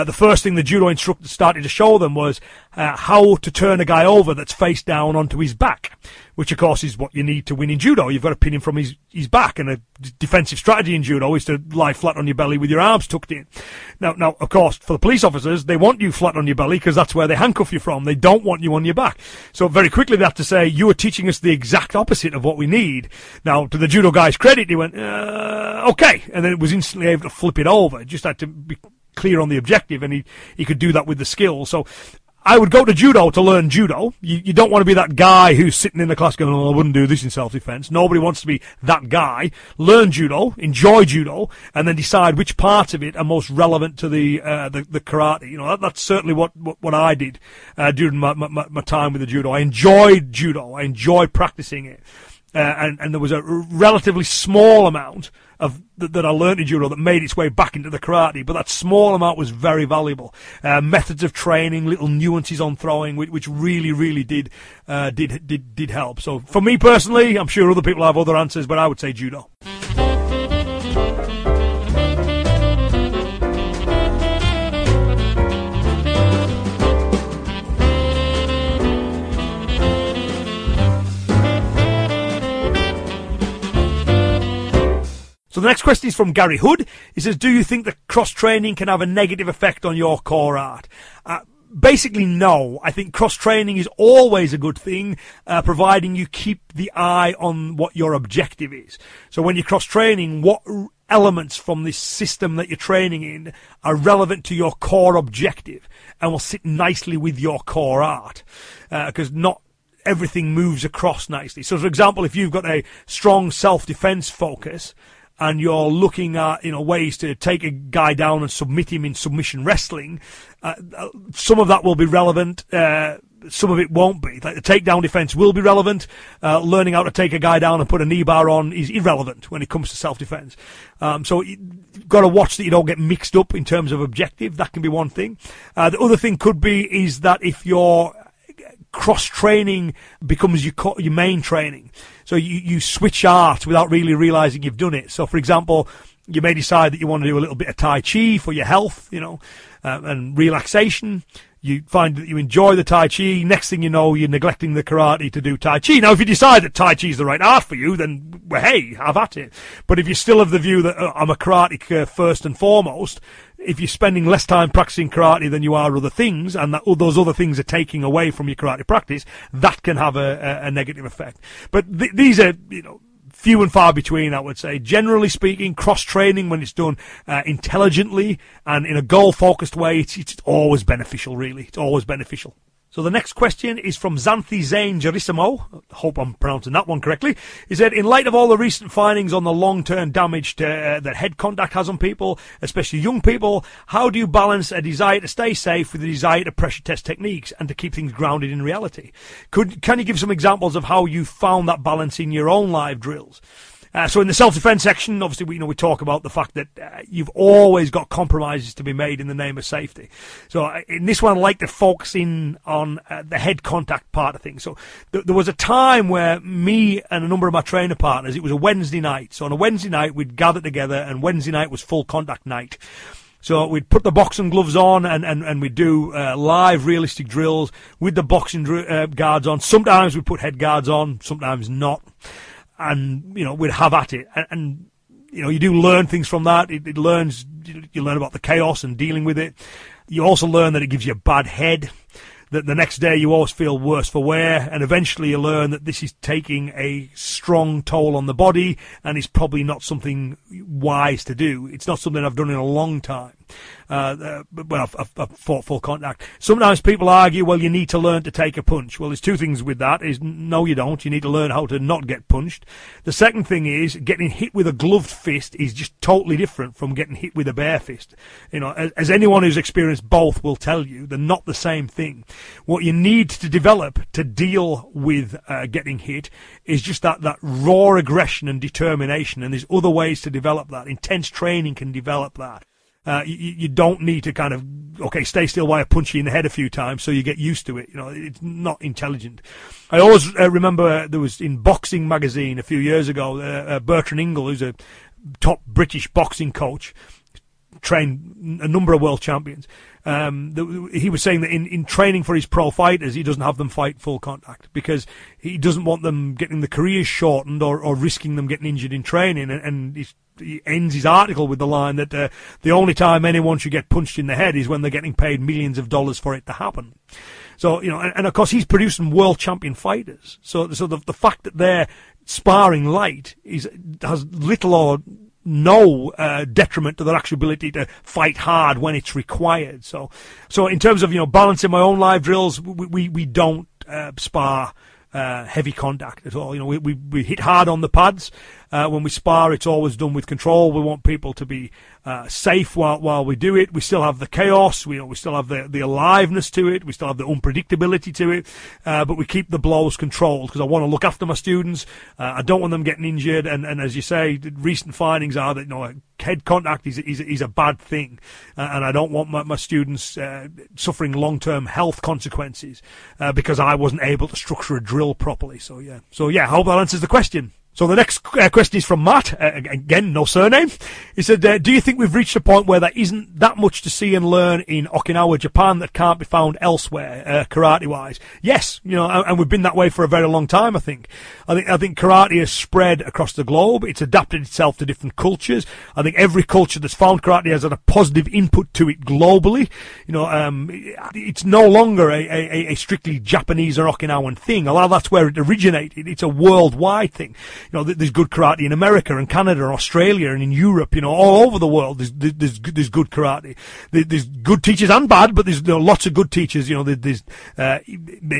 The first thing the judo instructor started to show them was how to turn a guy over that's face down onto his back, which of course is what you need to win in judo. You've got to pin him from his back, and a defensive strategy in judo is to lie flat on your belly with your arms tucked in. Now of course, for the police officers, they want you flat on your belly because that's where they handcuff you from. They don't want you on your back. So very quickly they have to say, you are teaching us the exact opposite of what we need. Now, to the judo guy's credit, he went, okay, and then it was instantly able to flip it over. It just had to be clear on the objective, and he could do that with the skill. So I would go to judo to learn judo. You don't want to be that guy who's sitting in the class going, oh, I wouldn't do this in self-defense. Nobody wants to be that guy. Learn judo, enjoy judo, and then decide which parts of it are most relevant to the karate. You know, that's certainly what I did during my time with the judo. I enjoyed judo. I enjoyed practicing it. And there was a relatively small amount of that I learned in judo that made its way back into the karate, but that small amount was very valuable. Methods of training, little nuances on throwing, which really did help. So for me personally, I'm sure other people have other answers, but I would say judo. So the next question is from Gary Hood. He says, do you think that cross-training can have a negative effect on your core art? Basically, no. I think cross-training is always a good thing, providing you keep the eye on what your objective is. So when you're cross-training, what elements from this system that you're training in are relevant to your core objective and will sit nicely with your core art? Because not everything moves across nicely. So, for example, if you've got a strong self-defense focus and you're looking at, you know, ways to take a guy down and submit him in submission wrestling, some of that will be relevant, some of it won't be. Like, the takedown defense will be relevant. Learning how to take a guy down and put a knee bar on is irrelevant when it comes to self-defense. So you've got to watch that you don't get mixed up in terms of objective. That can be one thing. The other thing could be is that if you're cross-training becomes your main training. So you switch art without really realizing you've done it. So, for example, you may decide that you want to do a little bit of Tai Chi for your health, you know, and relaxation. You find that you enjoy the Tai Chi. Next thing you know, you're neglecting the karate to do Tai Chi. Now, if you decide that Tai Chi is the right art for you, then, well, hey, have at it. But if you're still of the view that I'm a karateka first and foremost, if you're spending less time practicing karate than you are other things, and that those other things are taking away from your karate practice, that can have a negative effect. But these are, you know, few and far between, I would say. Generally speaking, cross-training, when it's done intelligently and in a goal-focused way, it's always beneficial, really. It's always beneficial. So the next question is from Zanthi Zane Gerissimo. I hope I'm pronouncing that one correctly. He said, in light of all the recent findings on the long-term damage that head contact has on people, especially young people, how do you balance a desire to stay safe with the desire to pressure test techniques and to keep things grounded in reality? Can you give some examples of how you found that balance in your own live drills? So in the self-defense section, obviously, we talk about the fact that you've always got compromises to be made in the name of safety. So in this one, I like to focus in on the head contact part of things. So there was a time where me and a number of my trainer partners, it was a Wednesday night. So on a Wednesday night, we'd gather together, and Wednesday night was full contact night. So we'd put the boxing gloves on and we'd do live realistic drills with the boxing guards on. Sometimes we'd put head guards on, sometimes not. And, you know, we'd have at it. And you know, you do learn things from that. You learn about the chaos and dealing with it. You also learn that it gives you a bad head, that the next day you always feel worse for wear, and eventually you learn that this is taking a strong toll on the body and is probably not something wise to do. It's not something I've done in a long time, but I've fought full contact. Sometimes people argue, well, you need to learn to take a punch. Well, there's two things with that. Is no, you don't. You need to learn how to not get punched. The second thing is getting hit with a gloved fist is just totally different from getting hit with a bare fist. You know, as anyone who's experienced both will tell you, they're not the same thing. What you need to develop to deal with getting hit is just that raw aggression and determination, and there's other ways to develop that. Intense training can develop that. You don't need to kind of, okay, stay still while I punch you in the head a few times so you get used to it. You know, it's not intelligent. I always remember there was in Boxing Magazine a few years ago, Bertrand Ingle, who's a top British boxing coach, trained a number of world champions. He was saying that in training for his pro fighters, he doesn't have them fight full contact because he doesn't want them getting the careers shortened or risking them getting injured in training. And he ends his article with the line that the only time anyone should get punched in the head is when they're getting paid millions of dollars for it to happen. So, you know, and of course he's producing world champion fighters. So the fact that they're sparring light has little or no detriment to their actual ability to fight hard when it's required. So in terms of, you know, balancing my own live drills, we don't spar heavy contact at all. You know, we hit hard on the pads. When we spar, it's always done with control. We want people to be safe while we do it. We still have the chaos. We still have the aliveness to it. We still have the unpredictability to it. But we keep the blows controlled because I want to look after my students. I don't want them getting injured. And as you say, the recent findings are that, you know, head contact is a bad thing. And I don't want my students suffering long-term health consequences because I wasn't able to structure a drill properly. So, yeah, I hope that answers the question. So the next question is from Matt, again, no surname. He said, do you think we've reached a point where there isn't that much to see and learn in Okinawa, Japan, that can't be found elsewhere, karate-wise? Yes, you know, and we've been that way for a very long time, I think. I think karate has spread across the globe. It's adapted itself to different cultures. I think every culture that's found karate has had a positive input to it globally. You know, it's no longer a strictly Japanese or Okinawan thing, although that's where it originated. It's a worldwide thing. You know, there's good karate in America and Canada and Australia and in Europe, you know, all over the world there's good karate. There's good teachers and bad, but there's, you know, lots of good teachers, you know, there's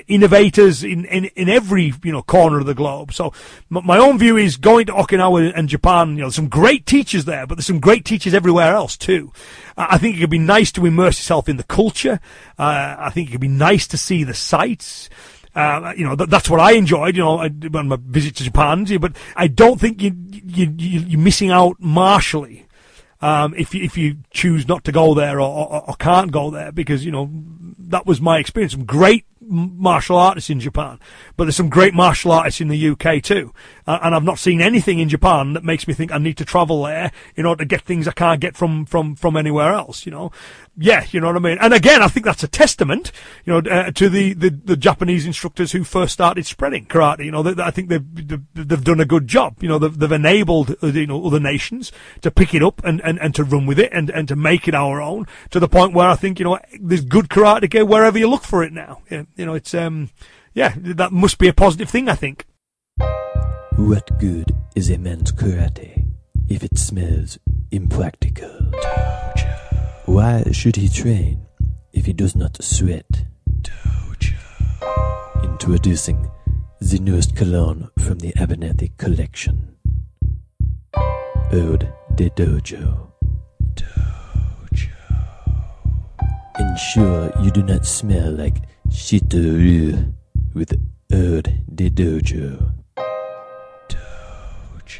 innovators in every, you know, corner of the globe. So my own view is going to Okinawa and Japan, you know, there's some great teachers there, but there's some great teachers everywhere else too. I think it could be nice to immerse yourself in the culture. I think it could be nice to see the sights. You know, that's what I enjoyed, you know, on my visit to Japan. But I don't think you're missing out martially if you choose not to go there or can't go there, because, you know, that was my experience. Some great martial artists in Japan, but there's some great martial artists in the UK too. And I've not seen anything in Japan that makes me think I need to travel there in order to get things I can't get from anywhere else, you know. Yeah, you know what I mean? And again, I think that's a testament, you know, to the Japanese instructors who first started spreading karate. You know, I think they've done a good job. You know, they've enabled, you know, other nations to pick it up and to run with it and to make it our own, to the point where I think, you know, there's good karate wherever you look for it now. Yeah, you know, it's, yeah, that must be a positive thing, I think. What good is a man's karate if it smells impractical? Why should he train if he does not sweat? Dojo. Introducing the newest cologne from the Abernethy collection. Ode de Dojo. Dojo. Ensure you do not smell like Shitoru with Ode de Dojo. Dojo.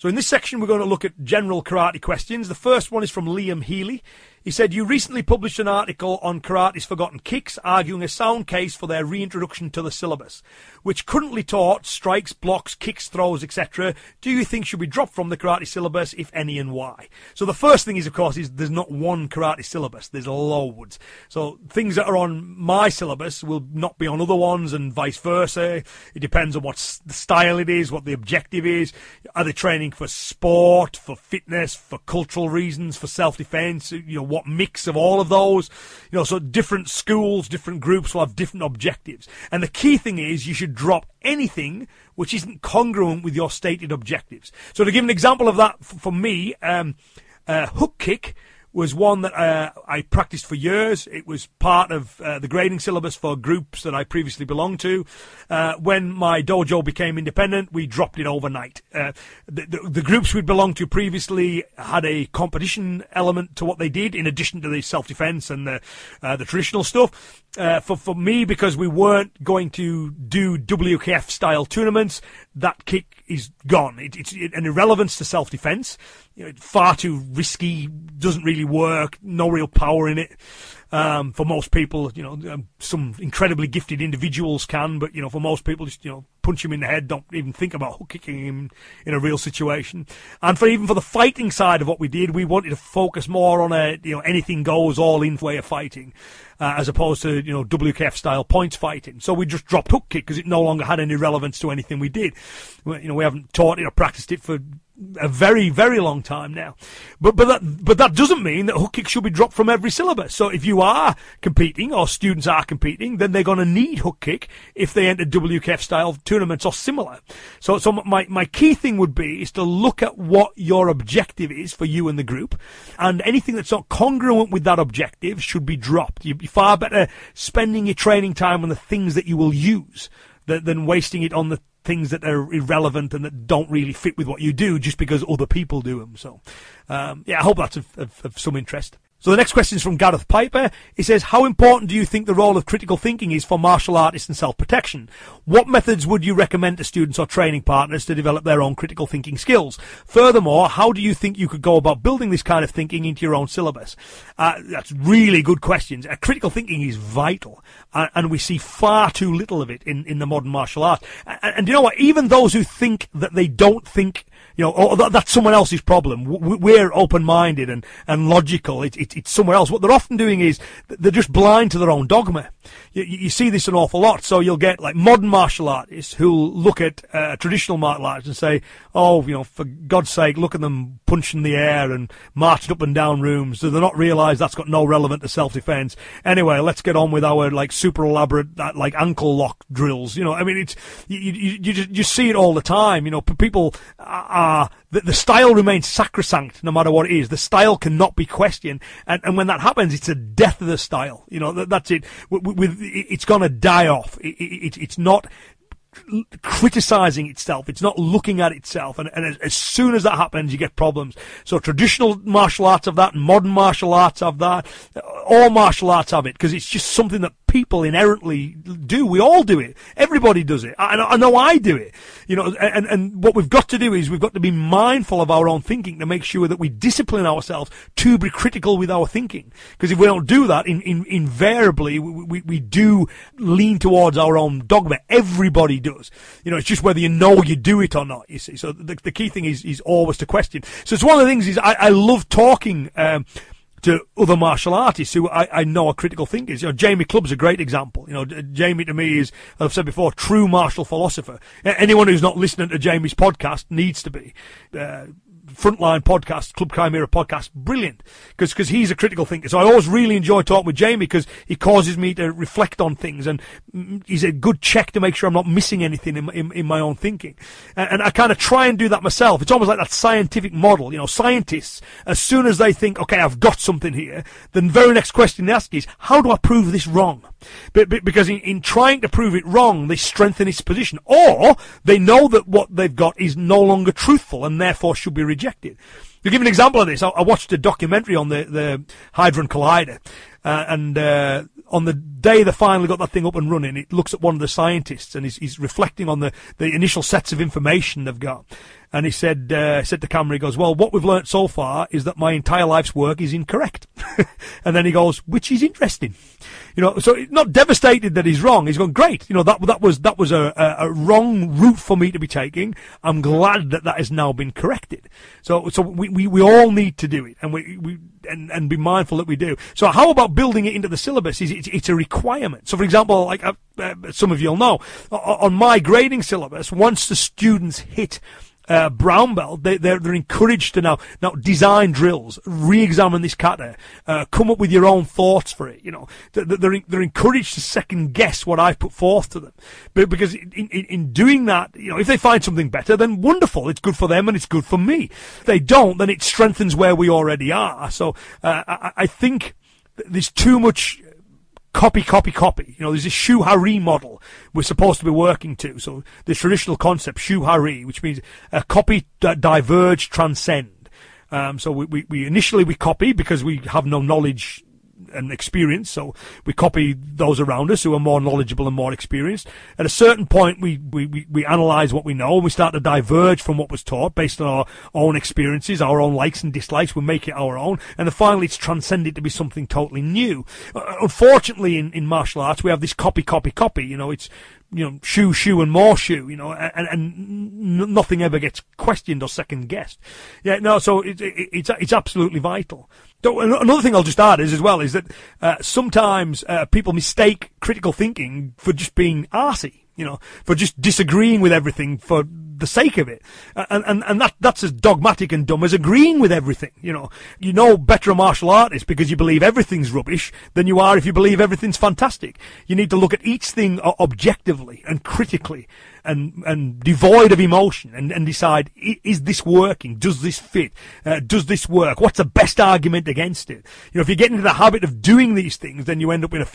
So in this section, we're going to look at general karate questions. The first one is from Liam Healy. He said, you recently published an article on karate's forgotten kicks, arguing a sound case for their reintroduction to the syllabus, which currently taught strikes, blocks, kicks, throws, etc. Do you think should be dropped from the karate syllabus, if any, and why? So the first thing is, of course, is there's not one karate syllabus. There's loads. So things that are on my syllabus will not be on other ones and vice versa. It depends on what style it is, what the objective is. Are they training for sport, for fitness, for cultural reasons, for self-defense, you know, what mix of all of those, you know. So different schools, different groups will have different objectives, and the key thing is you should drop anything which isn't congruent with your stated objectives. So to give an example of that, for me, hook kick was one that I practiced for years. It was part of the grading syllabus for groups that I previously belonged to. When my dojo became independent, we dropped it overnight. The groups we'd belonged to previously had a competition element to what they did, in addition to the self-defense and the traditional stuff. For me, because we weren't going to do WKF-style tournaments, that kick is gone. It's an irrelevance to self-defense. You know, it's far too risky, doesn't really work, no real power in it. For most people, you know, some incredibly gifted individuals can, but, you know, for most people, just, you know, punch him in the head, don't even think about hook kicking him in a real situation. And for even for the fighting side of what we did, we wanted to focus more on a, you know, anything goes, all in way of fighting, as opposed to, you know, WKF style points fighting. So we just dropped hook kick because it no longer had any relevance to anything we did. You know, we haven't taught it or practiced it for a very, very long time now. But that doesn't mean that hook kick should be dropped from every syllabus. So if you are competing, or students are competing, then they're going to need hook kick if they enter WKF style tournaments or similar. So my key thing would be is to look at what your objective is for you and the group, and anything that's not congruent with that objective should be dropped. You'd be far better spending your training time on the things that you will use than wasting it on the things that are irrelevant and that don't really fit with what you do just because other people do them. So, yeah, I hope that's of some interest. So the next question is from Gareth Piper. He says, how important do you think the role of critical thinking is for martial artists and self-protection? What methods would you recommend to students or training partners to develop their own critical thinking skills? Furthermore, how do you think you could go about building this kind of thinking into your own syllabus? That's really good questions. Critical thinking is vital, and we see far too little of it in the modern martial arts. And you know what? Even those who think that they don't think, you know, oh, that's someone else's problem. We're open-minded and logical. It's somewhere else. What they're often doing is they're just blind to their own dogma. You see this an awful lot. So you'll get like modern martial artists who'll look at traditional martial arts and say, oh, you know, for God's sake, look at them punching the air and marching up and down rooms. Do they not realise that's got no relevance to self-defence? Anyway, let's get on with our like super elaborate like ankle lock drills. You know, I mean, it's you see it all the time. You know, people are... The style remains sacrosanct no matter what it is. The style cannot be questioned. And when that happens, it's a death of the style. You know, that's it. It's going to die off. It's not criticizing itself. It's not looking at itself. And as soon as that happens, you get problems. So traditional martial arts have that, modern martial arts have that, all martial arts have it, because it's just something that people inherently do. We all do it. Everybody does it. I know I do it. You know, and what we've got to do is we've got to be mindful of our own thinking to make sure that we discipline ourselves to be critical with our thinking. Because if we don't do that, invariably we do lean towards our own dogma. Everybody does. You know, it's just whether you know you do it or not, you see. So the key thing is always to question. So it's one of the things is I love talking to other martial artists who I know are critical thinkers. You know, Jamie Clubb's a great example. You know, Jamie to me is, as I've said before, true martial philosopher. Anyone who's not listening to Jamie's podcast needs to be. Frontline podcast, Club Chimera podcast, brilliant, because he's a critical thinker. So I always really enjoy talking with Jamie because he causes me to reflect on things, and he's a good check to make sure I'm not missing anything in my own thinking. And I kind of try and do that myself. It's almost like that scientific model. You know, scientists, as soon as they think, okay, I've got something here, the very next question they ask is, how do I prove this wrong? Because in trying to prove it wrong, they strengthen its position, or they know that what they've got is no longer truthful and therefore should be rejected. To give an example of this, I watched a documentary on the Hadron Collider, and on the day they finally got that thing up and running, it looks at one of the scientists and he's reflecting on the initial sets of information they've got. and he said to camera, he goes, well, what we've learnt so far is that my entire life's work is incorrect. And then he goes, which is interesting. You know, so not devastated that he's wrong. He's going, great. You know, that was a wrong route for me to be taking. I'm glad that has now been corrected. So we all need to do it, and we be mindful that we do. So how about building it into the syllabus? It's a requirement. So for example, like some of you'll know, on my grading syllabus, once the students hit brown belt, they're encouraged to now design drills, re-examine this kata, come up with your own thoughts for it. You know, they're encouraged to second guess what I've put forth to them, but because in doing that, you know, if they find something better, then wonderful, it's good for them and it's good for me. If they don't, then it strengthens where we already are. So I think there's too much copy. You know, there's this Shuhari model we're supposed to be working to. So the traditional concept, Shuhari, which means copy, diverge, transcend. So we initially copy because we have no knowledge and experience, so we copy those around us who are more knowledgeable and more experienced. At a certain point, we analyse what we know, and we start to diverge from what was taught based on our own experiences, our own likes and dislikes. We make it our own, and then finally it's transcended to be something totally new. Unfortunately, in martial arts, we have this copy. You know, it's, you know, shoe, and more shoe, you know, and nothing ever gets questioned or second guessed. Yeah, no, so it's absolutely vital. Another thing I'll just add is that sometimes people mistake critical thinking for just being arsey, you know, for just disagreeing with everything for the sake of it, and that's as dogmatic and dumb as agreeing with everything. You know better a martial artist because you believe everything's rubbish than you are if you believe everything's fantastic. You need to look at each thing objectively and critically and devoid of emotion, and decide, is this working? Does this fit? Does this work? What's the best argument against it? You know, if you get into the habit of doing these things, then you end up in a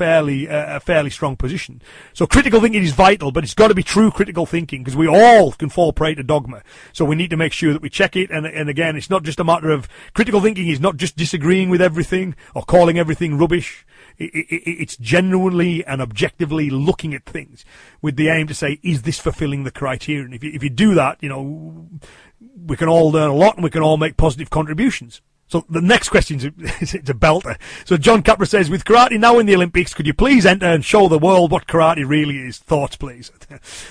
fairly strong position. So critical thinking is vital, but it's got to be true critical thinking, because we all can fall prey to dogma. So we need to make sure that we check it, and again, it's not just a matter of, critical thinking is not just disagreeing with everything or calling everything rubbish. It's genuinely and objectively looking at things with the aim to say, is this fulfilling the criterion? If you do that, you know, we can all learn a lot and we can all make positive contributions. So the next question is, it's a belter. So John Capra says, with karate now in the Olympics, could you please enter and show the world what karate really is? Thoughts, please.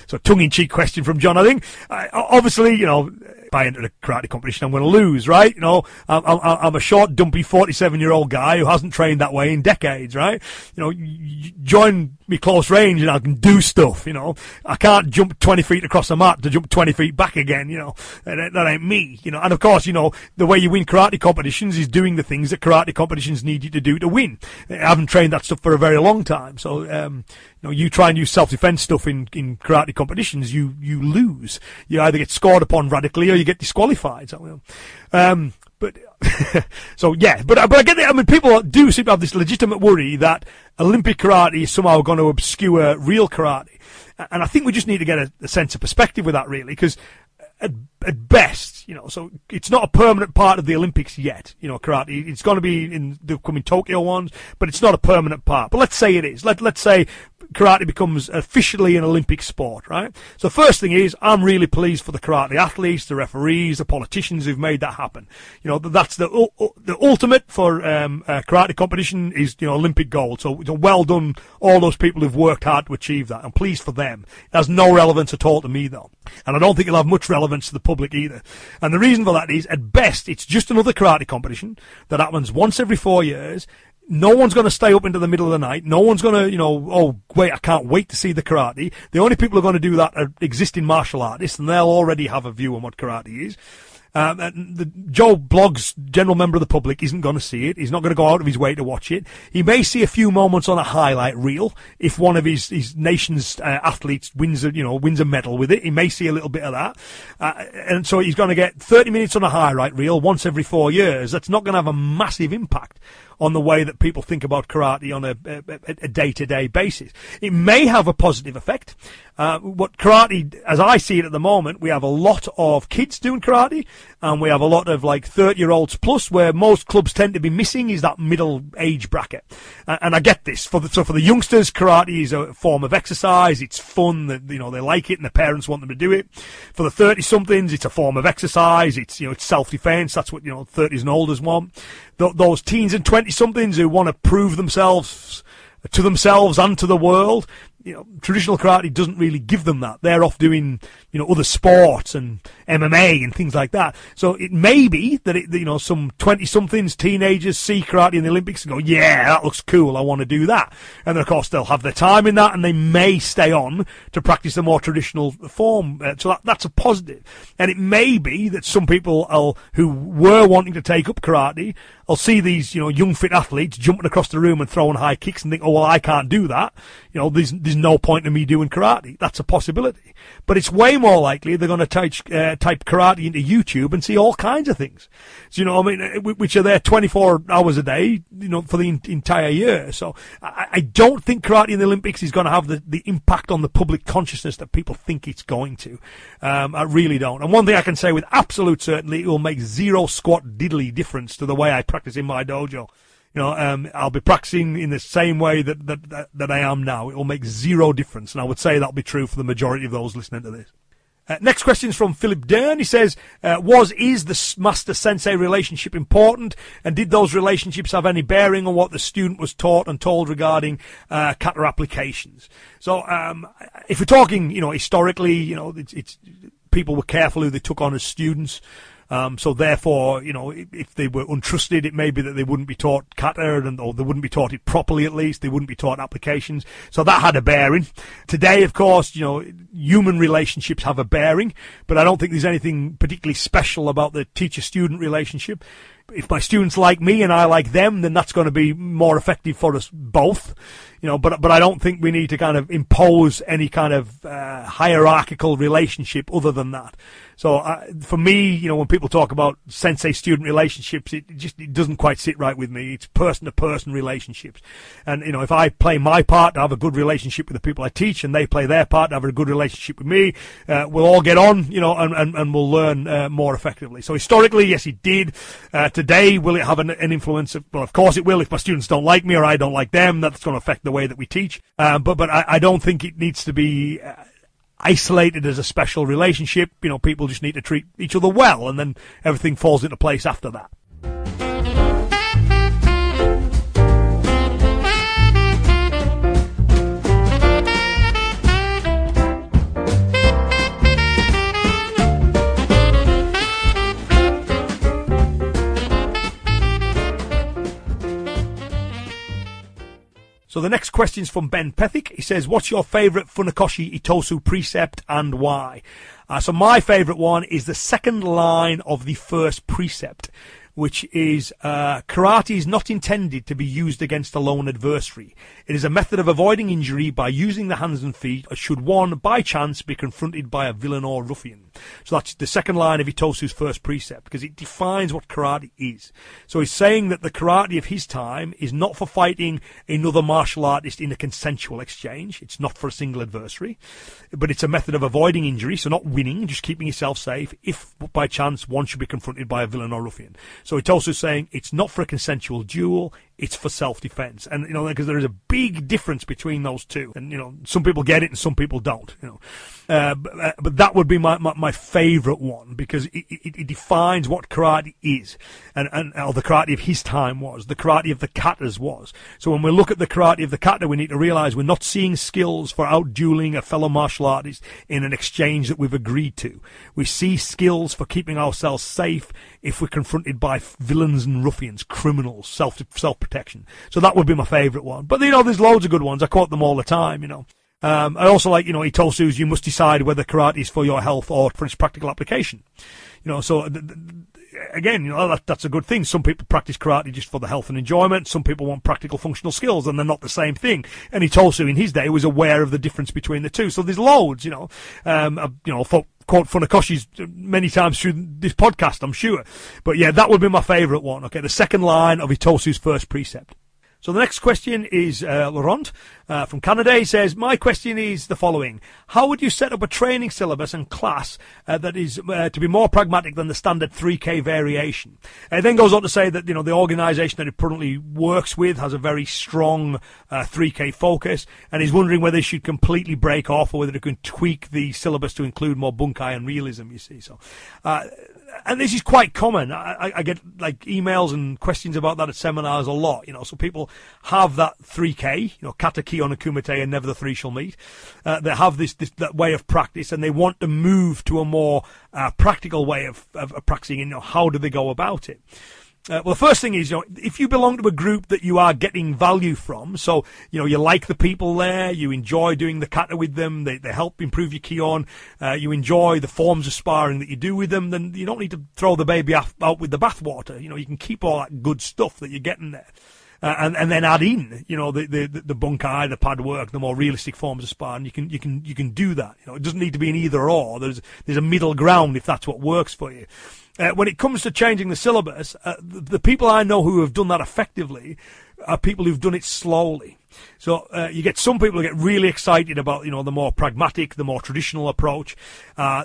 So tongue-in-cheek question from John, I think. Obviously, you know, if I enter a karate competition, I'm going to lose, right? You know, I'm a short, dumpy 47-year-old guy who hasn't trained that way in decades, right? You know, you join me close range and I can do stuff, you know. I can't jump 20 feet across the mat to jump 20 feet back again, you know. That ain't me, you know. And of course, you know, the way you win karate competitions is doing the things that karate competitions need you to do to win. I haven't trained that stuff for a very long time, so, you know, you try and use self-defense stuff in karate competitions, you lose. You either get scored upon radically or you get disqualified. So, but so yeah, but I get it. I mean, people do seem to have this legitimate worry that Olympic karate is somehow going to obscure real karate, and I think we just need to get a sense of perspective with that, really, because at best, you know, so it's not a permanent part of the Olympics yet, you know, karate. It's going to be in the coming Tokyo ones, but it's not a permanent part. But let's say it is. Let's say karate becomes officially an Olympic sport, right? So first thing is, I'm really pleased for the karate athletes, the referees, the politicians who've made that happen. You know, that's the ultimate for karate competition is, you know, Olympic gold. So well done, all those people who've worked hard to achieve that. I'm pleased for them. It has no relevance at all to me, though. And I don't think it'll have much relevance to the public either. And the reason for that is, at best, it's just another karate competition that happens once every 4 years. No one's going to stay up into the middle of the night. No one's going to, you know, oh, wait, I can't wait to see the karate. The only people who are going to do that are existing martial artists, and they'll already have a view on what karate is. And the Joe Bloggs, general member of the public, isn't going to see it. He's not going to go out of his way to watch it. He may see a few moments on a highlight reel if one of his nation's athletes wins a medal with it. He may see a little bit of that, and so he's going to get 30 minutes on a highlight reel once every 4 years. That's not going to have a massive impact on the way that people think about karate on a day-to-day basis. It may have a positive effect. What karate, as I see it at the moment, we have a lot of kids doing karate, and we have a lot of like 30-year-olds plus, where most clubs tend to be missing is that middle age bracket. And I get this. So for the youngsters, karate is a form of exercise. It's fun, that, you know, they like it and their parents want them to do it. For the 30-somethings, it's a form of exercise. It's, you know, it's self-defense. That's what, you know, 30s and olders want. Those teens and 20-somethings who want to prove themselves to themselves and to the world, you know, traditional karate doesn't really give them that. They're off doing, you know, other sports and MMA and things like that. So it may be that, you know, some 20-somethings, teenagers see karate in the Olympics and go, yeah, that looks cool, I want to do that. And then, of course, they'll have their time in that, and they may stay on to practice the more traditional form. So that's a positive. And it may be that some people who were wanting to take up karate, I'll see these, you know, young fit athletes jumping across the room and throwing high kicks and think, oh, well, I can't do that. You know, there's no point in me doing karate. That's a possibility. But it's way more likely they're going to type karate into YouTube and see all kinds of things. So, you know, I mean, which are there 24 hours a day, you know, for the entire year. So I don't think karate in the Olympics is going to have the impact on the public consciousness that people think it's going to. I really don't. And one thing I can say with absolute certainty, it will make zero squat diddly difference to the way I practice in my dojo. You know, I'll be practicing in the same way that I am now. It will make zero difference, and I would say that'll be true for the majority of those listening to this. Next question is from Philip Dern. He says, is the master-sensei relationship important, and did those relationships have any bearing on what the student was taught and told regarding kata applications? So if we're talking, you know, historically, you know, it's people were careful who they took on as students. So therefore, you know, if they were untrusted, it may be that they wouldn't be taught kata, or they wouldn't be taught it properly at least. They wouldn't be taught applications. So that had a bearing. Today, of course, you know, human relationships have a bearing, but I don't think there's anything particularly special about the teacher-student relationship. If my students like me and I like them, then that's going to be more effective for us both, you know. But I don't think we need to kind of impose any kind of hierarchical relationship other than that. So for me, you know, when people talk about sensei-student relationships, it doesn't quite sit right with me. It's person-to-person relationships, and you know, if I play my part to have a good relationship with the people I teach, and they play their part to have a good relationship with me, we'll all get on, you know, and we'll learn more effectively. So historically, yes, it did. Today, will it have an influence? Well, of course it will. If my students don't like me or I don't like them, that's going to affect the way that we teach. But I don't think it needs to be isolated as a special relationship. You know, people just need to treat each other well, and then everything falls into place after that. So the next question is from Ben Pethick. He says, what's your favourite Funakoshi Itosu precept and why? So my favourite one is the second line of the first precept, which is, karate is not intended to be used against a lone adversary. It is a method of avoiding injury by using the hands and feet, or should one, by chance, be confronted by a villain or ruffian. So that's the second line of Itosu's first precept, because it defines what karate is. So he's saying that the karate of his time is not for fighting another martial artist in a consensual exchange. It's not for a single adversary, but it's a method of avoiding injury, so not winning, just keeping yourself safe if, by chance, one should be confronted by a villain or ruffian. So Itosu's saying it's not for a consensual duel, it's for self-defense. And, you know, because there is a big difference between those two. And, you know, some people get it and some people don't, you know. But that would be my favorite one, because it defines what karate is, and the karate of his time was, the karate of the katas was. So when we look at the karate of the kata, we need to realize we're not seeing skills for out-dueling a fellow martial artist in an exchange that we've agreed to. We see skills for keeping ourselves safe if we're confronted by villains and ruffians, criminals, self-protection. So that would be my favorite one. But, you know, there's loads of good ones. I quote them all the time, you know. I also like, you know, Itosu's, you must decide whether karate is for your health or for its practical application. You know, so again, you know, that's a good thing. Some people practice karate just for the health and enjoyment. Some people want practical functional skills, and they're not the same thing. And Itosu in his day was aware of the difference between the two. So there's loads, you know, quote Funakoshi's many times through this podcast, I'm sure. But yeah, that would be my favourite one. Okay, the second line of Itosu's first precept. So the next question is Laurent from Canada. He says, my question is the following. How would you set up a training syllabus and class that is to be more pragmatic than the standard 3K variation? It then goes on to say that, you know, the organisation that it currently works with has a very strong 3K focus, and he's wondering whether it should completely break off or whether it can tweak the syllabus to include more bunkai and realism, you see. So... and this is quite common. I get like emails and questions about that at seminars a lot, you know. So people have that 3K, you know, kata, ki, on kumite, and never the three shall meet. They have that way of practice, and they want to move to a more practical way of practicing. And, you know, how do they go about it? Well, the first thing is, you know, if you belong to a group that you are getting value from, so, you know, you like the people there, you enjoy doing the kata with them, they help improve your ki on, you enjoy the forms of sparring that you do with them, then you don't need to throw the baby out with the bathwater. You know, you can keep all that good stuff that you're getting there. And then add in, you know, the bunkai, the pad work, the more realistic forms of sparring. You can do that. You know, it doesn't need to be an either or. There's a middle ground if that's what works for you. When it comes to changing the syllabus, the people I know who have done that effectively are people who've done it slowly. So you get some people who get really excited about, you know, the more pragmatic, the more traditional approach.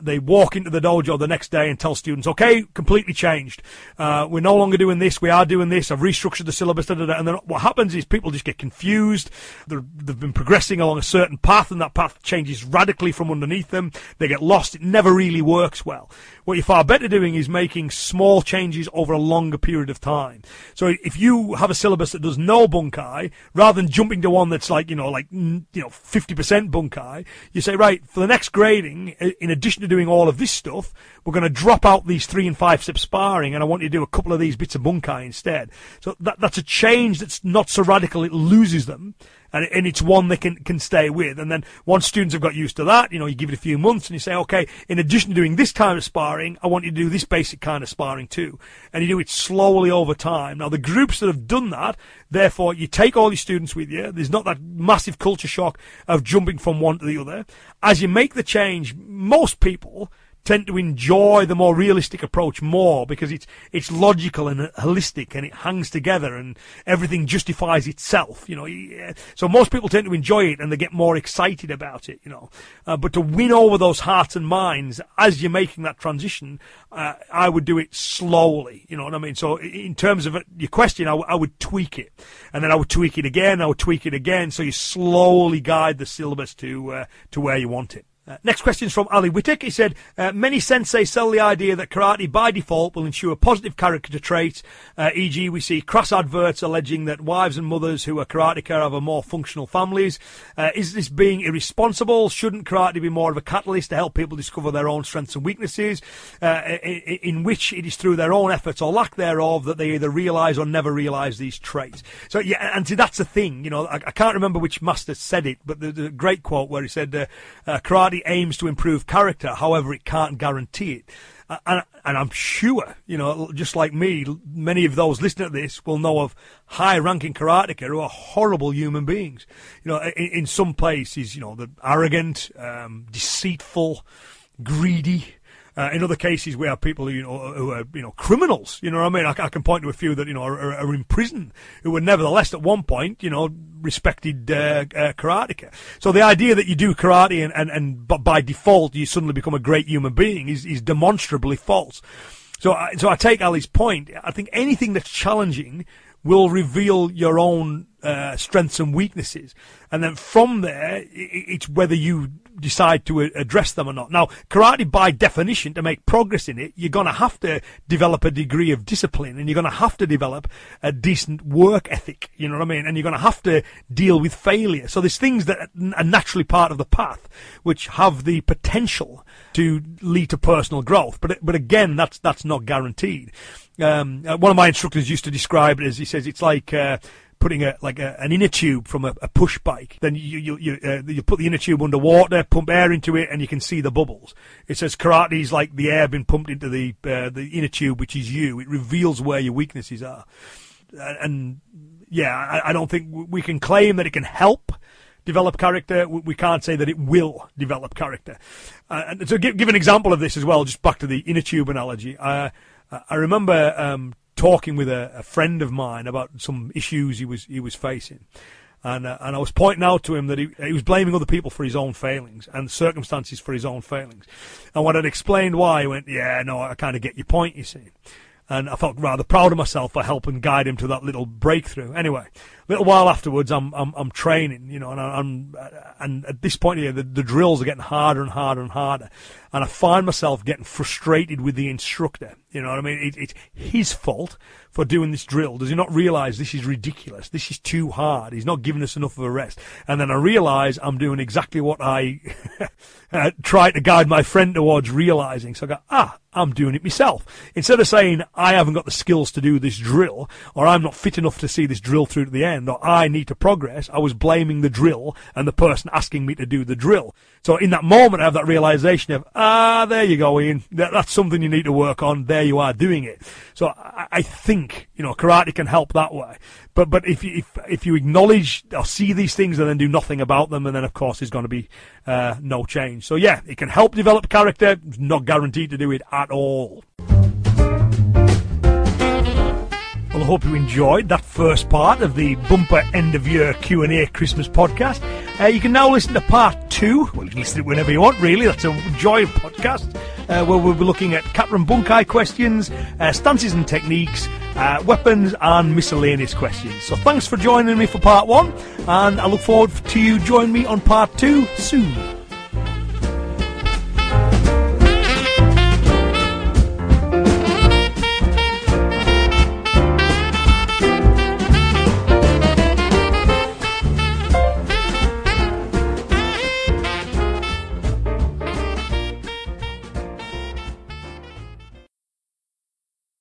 They walk into the dojo the next day and tell students, okay, completely changed. We're no longer doing this. We are doing this. I've restructured the syllabus. Da, da, da. And then what happens is people just get confused. They've been progressing along a certain path, and that path changes radically from underneath them. They get lost. It never really works well. What you're far better doing is making small changes over a longer period of time. So if you have a syllabus that does no bunkai, rather than jumping to one that's like 50% bunkai, you say, right, for the next grading, in addition to doing all of this stuff, we're going to drop out these 3 and 5 step sparring, and I want you to do a couple of these bits of bunkai instead. So that's a change that's not so radical it loses them, and it's one they can stay with. And then once students have got used to that, you know, you give it a few months and you say, okay, in addition to doing this kind of sparring, I want you to do this basic kind of sparring too. And you do it slowly over time. Now, the groups that have done that, therefore, you take all your students with you. There's not that massive culture shock of jumping from one to the other. As you make the change, most people tend to enjoy the more realistic approach more, because it's logical and holistic, and it hangs together, and everything justifies itself, you know. So most people tend to enjoy it, and they get more excited about it, you know. But to win over those hearts and minds as you're making that transition, I would do it slowly, you know what I mean? So in terms of your question, I would tweak it, and then I would tweak it again, so you slowly guide the syllabus to where you want it. Next question is from Ali Wittick. He said, many sensei sell the idea that karate by default will ensure positive character traits, e.g. we see crass adverts alleging that wives and mothers who are karateka have a more functional families. Is this being irresponsible? Shouldn't karate be more of a catalyst to help people discover their own strengths and weaknesses, in which it is through their own efforts or lack thereof that they either realise or never realise these traits? So yeah, and see, that's the thing, you know. I can't remember which master said it, but there's a great quote where he said, karate aims to improve character, however it can't guarantee it. And I'm sure, you know, just like me, many of those listening to this will know of high-ranking karateka who are horrible human beings. You know, in some places, you know, they're arrogant, deceitful, greedy. In other cases, we have people who are criminals. You know what I mean? I can point to a few that, you know, are in prison, who were nevertheless at one point, you know, respected karateka. So the idea that you do karate and by default you suddenly become a great human being is demonstrably false. So I take Ali's point. I think anything that's challenging will reveal your own strengths and weaknesses, and then from there, it's whether you decide to address them or not. Now, karate, by definition, to make progress in it, you're going to have to develop a degree of discipline, and you're going to have to develop a decent work ethic, you know what I mean? And you're going to have to deal with failure. So there's things that are naturally part of the path which have the potential to lead to personal growth, but again, that's not guaranteed. One of my instructors used to describe it as, he says, it's like putting an inner tube from a push bike. Then you put the inner tube underwater, pump air into it, and you can see the bubbles. It says karate is like the air being pumped into the inner tube, which is you. It reveals where your weaknesses are. And yeah, I don't think we can claim that it can help develop character, we can't say that it will develop character. And to give an example of this as well, just back to the inner tube analogy, I remember talking with a friend of mine about some issues he was facing. And I was pointing out to him that he was blaming other people for his own failings and circumstances for his own failings. And when I'd explained why, he went, yeah, no, I kind of get your point, you see. And I felt rather proud of myself for helping guide him to that little breakthrough. Anyway, a little while afterwards, I'm training, you know, and at this point here, the drills are getting harder and harder and harder, and I find myself getting frustrated with the instructor. You know what I mean? It's his fault for doing this drill. Does he not realise this is ridiculous? This is too hard. He's not giving us enough of a rest. And then I realise I'm doing exactly what I tried to guide my friend towards realising. So I go, I'm doing it myself. Instead of saying, I haven't got the skills to do this drill, or I'm not fit enough to see this drill through to the end, or I need to progress, I was blaming the drill and the person asking me to do the drill. So in that moment, I have that realisation of, there you go, Ian. That's something you need to work on. There you are doing it. So I think, you know, karate can help that way. But if you acknowledge or see these things and then do nothing about them, and then, of course, there's going to be no change. So, yeah, it can help develop character. It's not guaranteed to do it at all. Well, I hope you enjoyed that first part of the bumper end-of-year Q&A Christmas podcast. You can now listen to part two. Well, you can listen to it whenever you want, really. That's a joy of podcast, where we'll be looking at Capron Bunkai questions, stances and techniques, weapons and miscellaneous questions. So thanks for joining me for part one, and I look forward to you joining me on part two soon.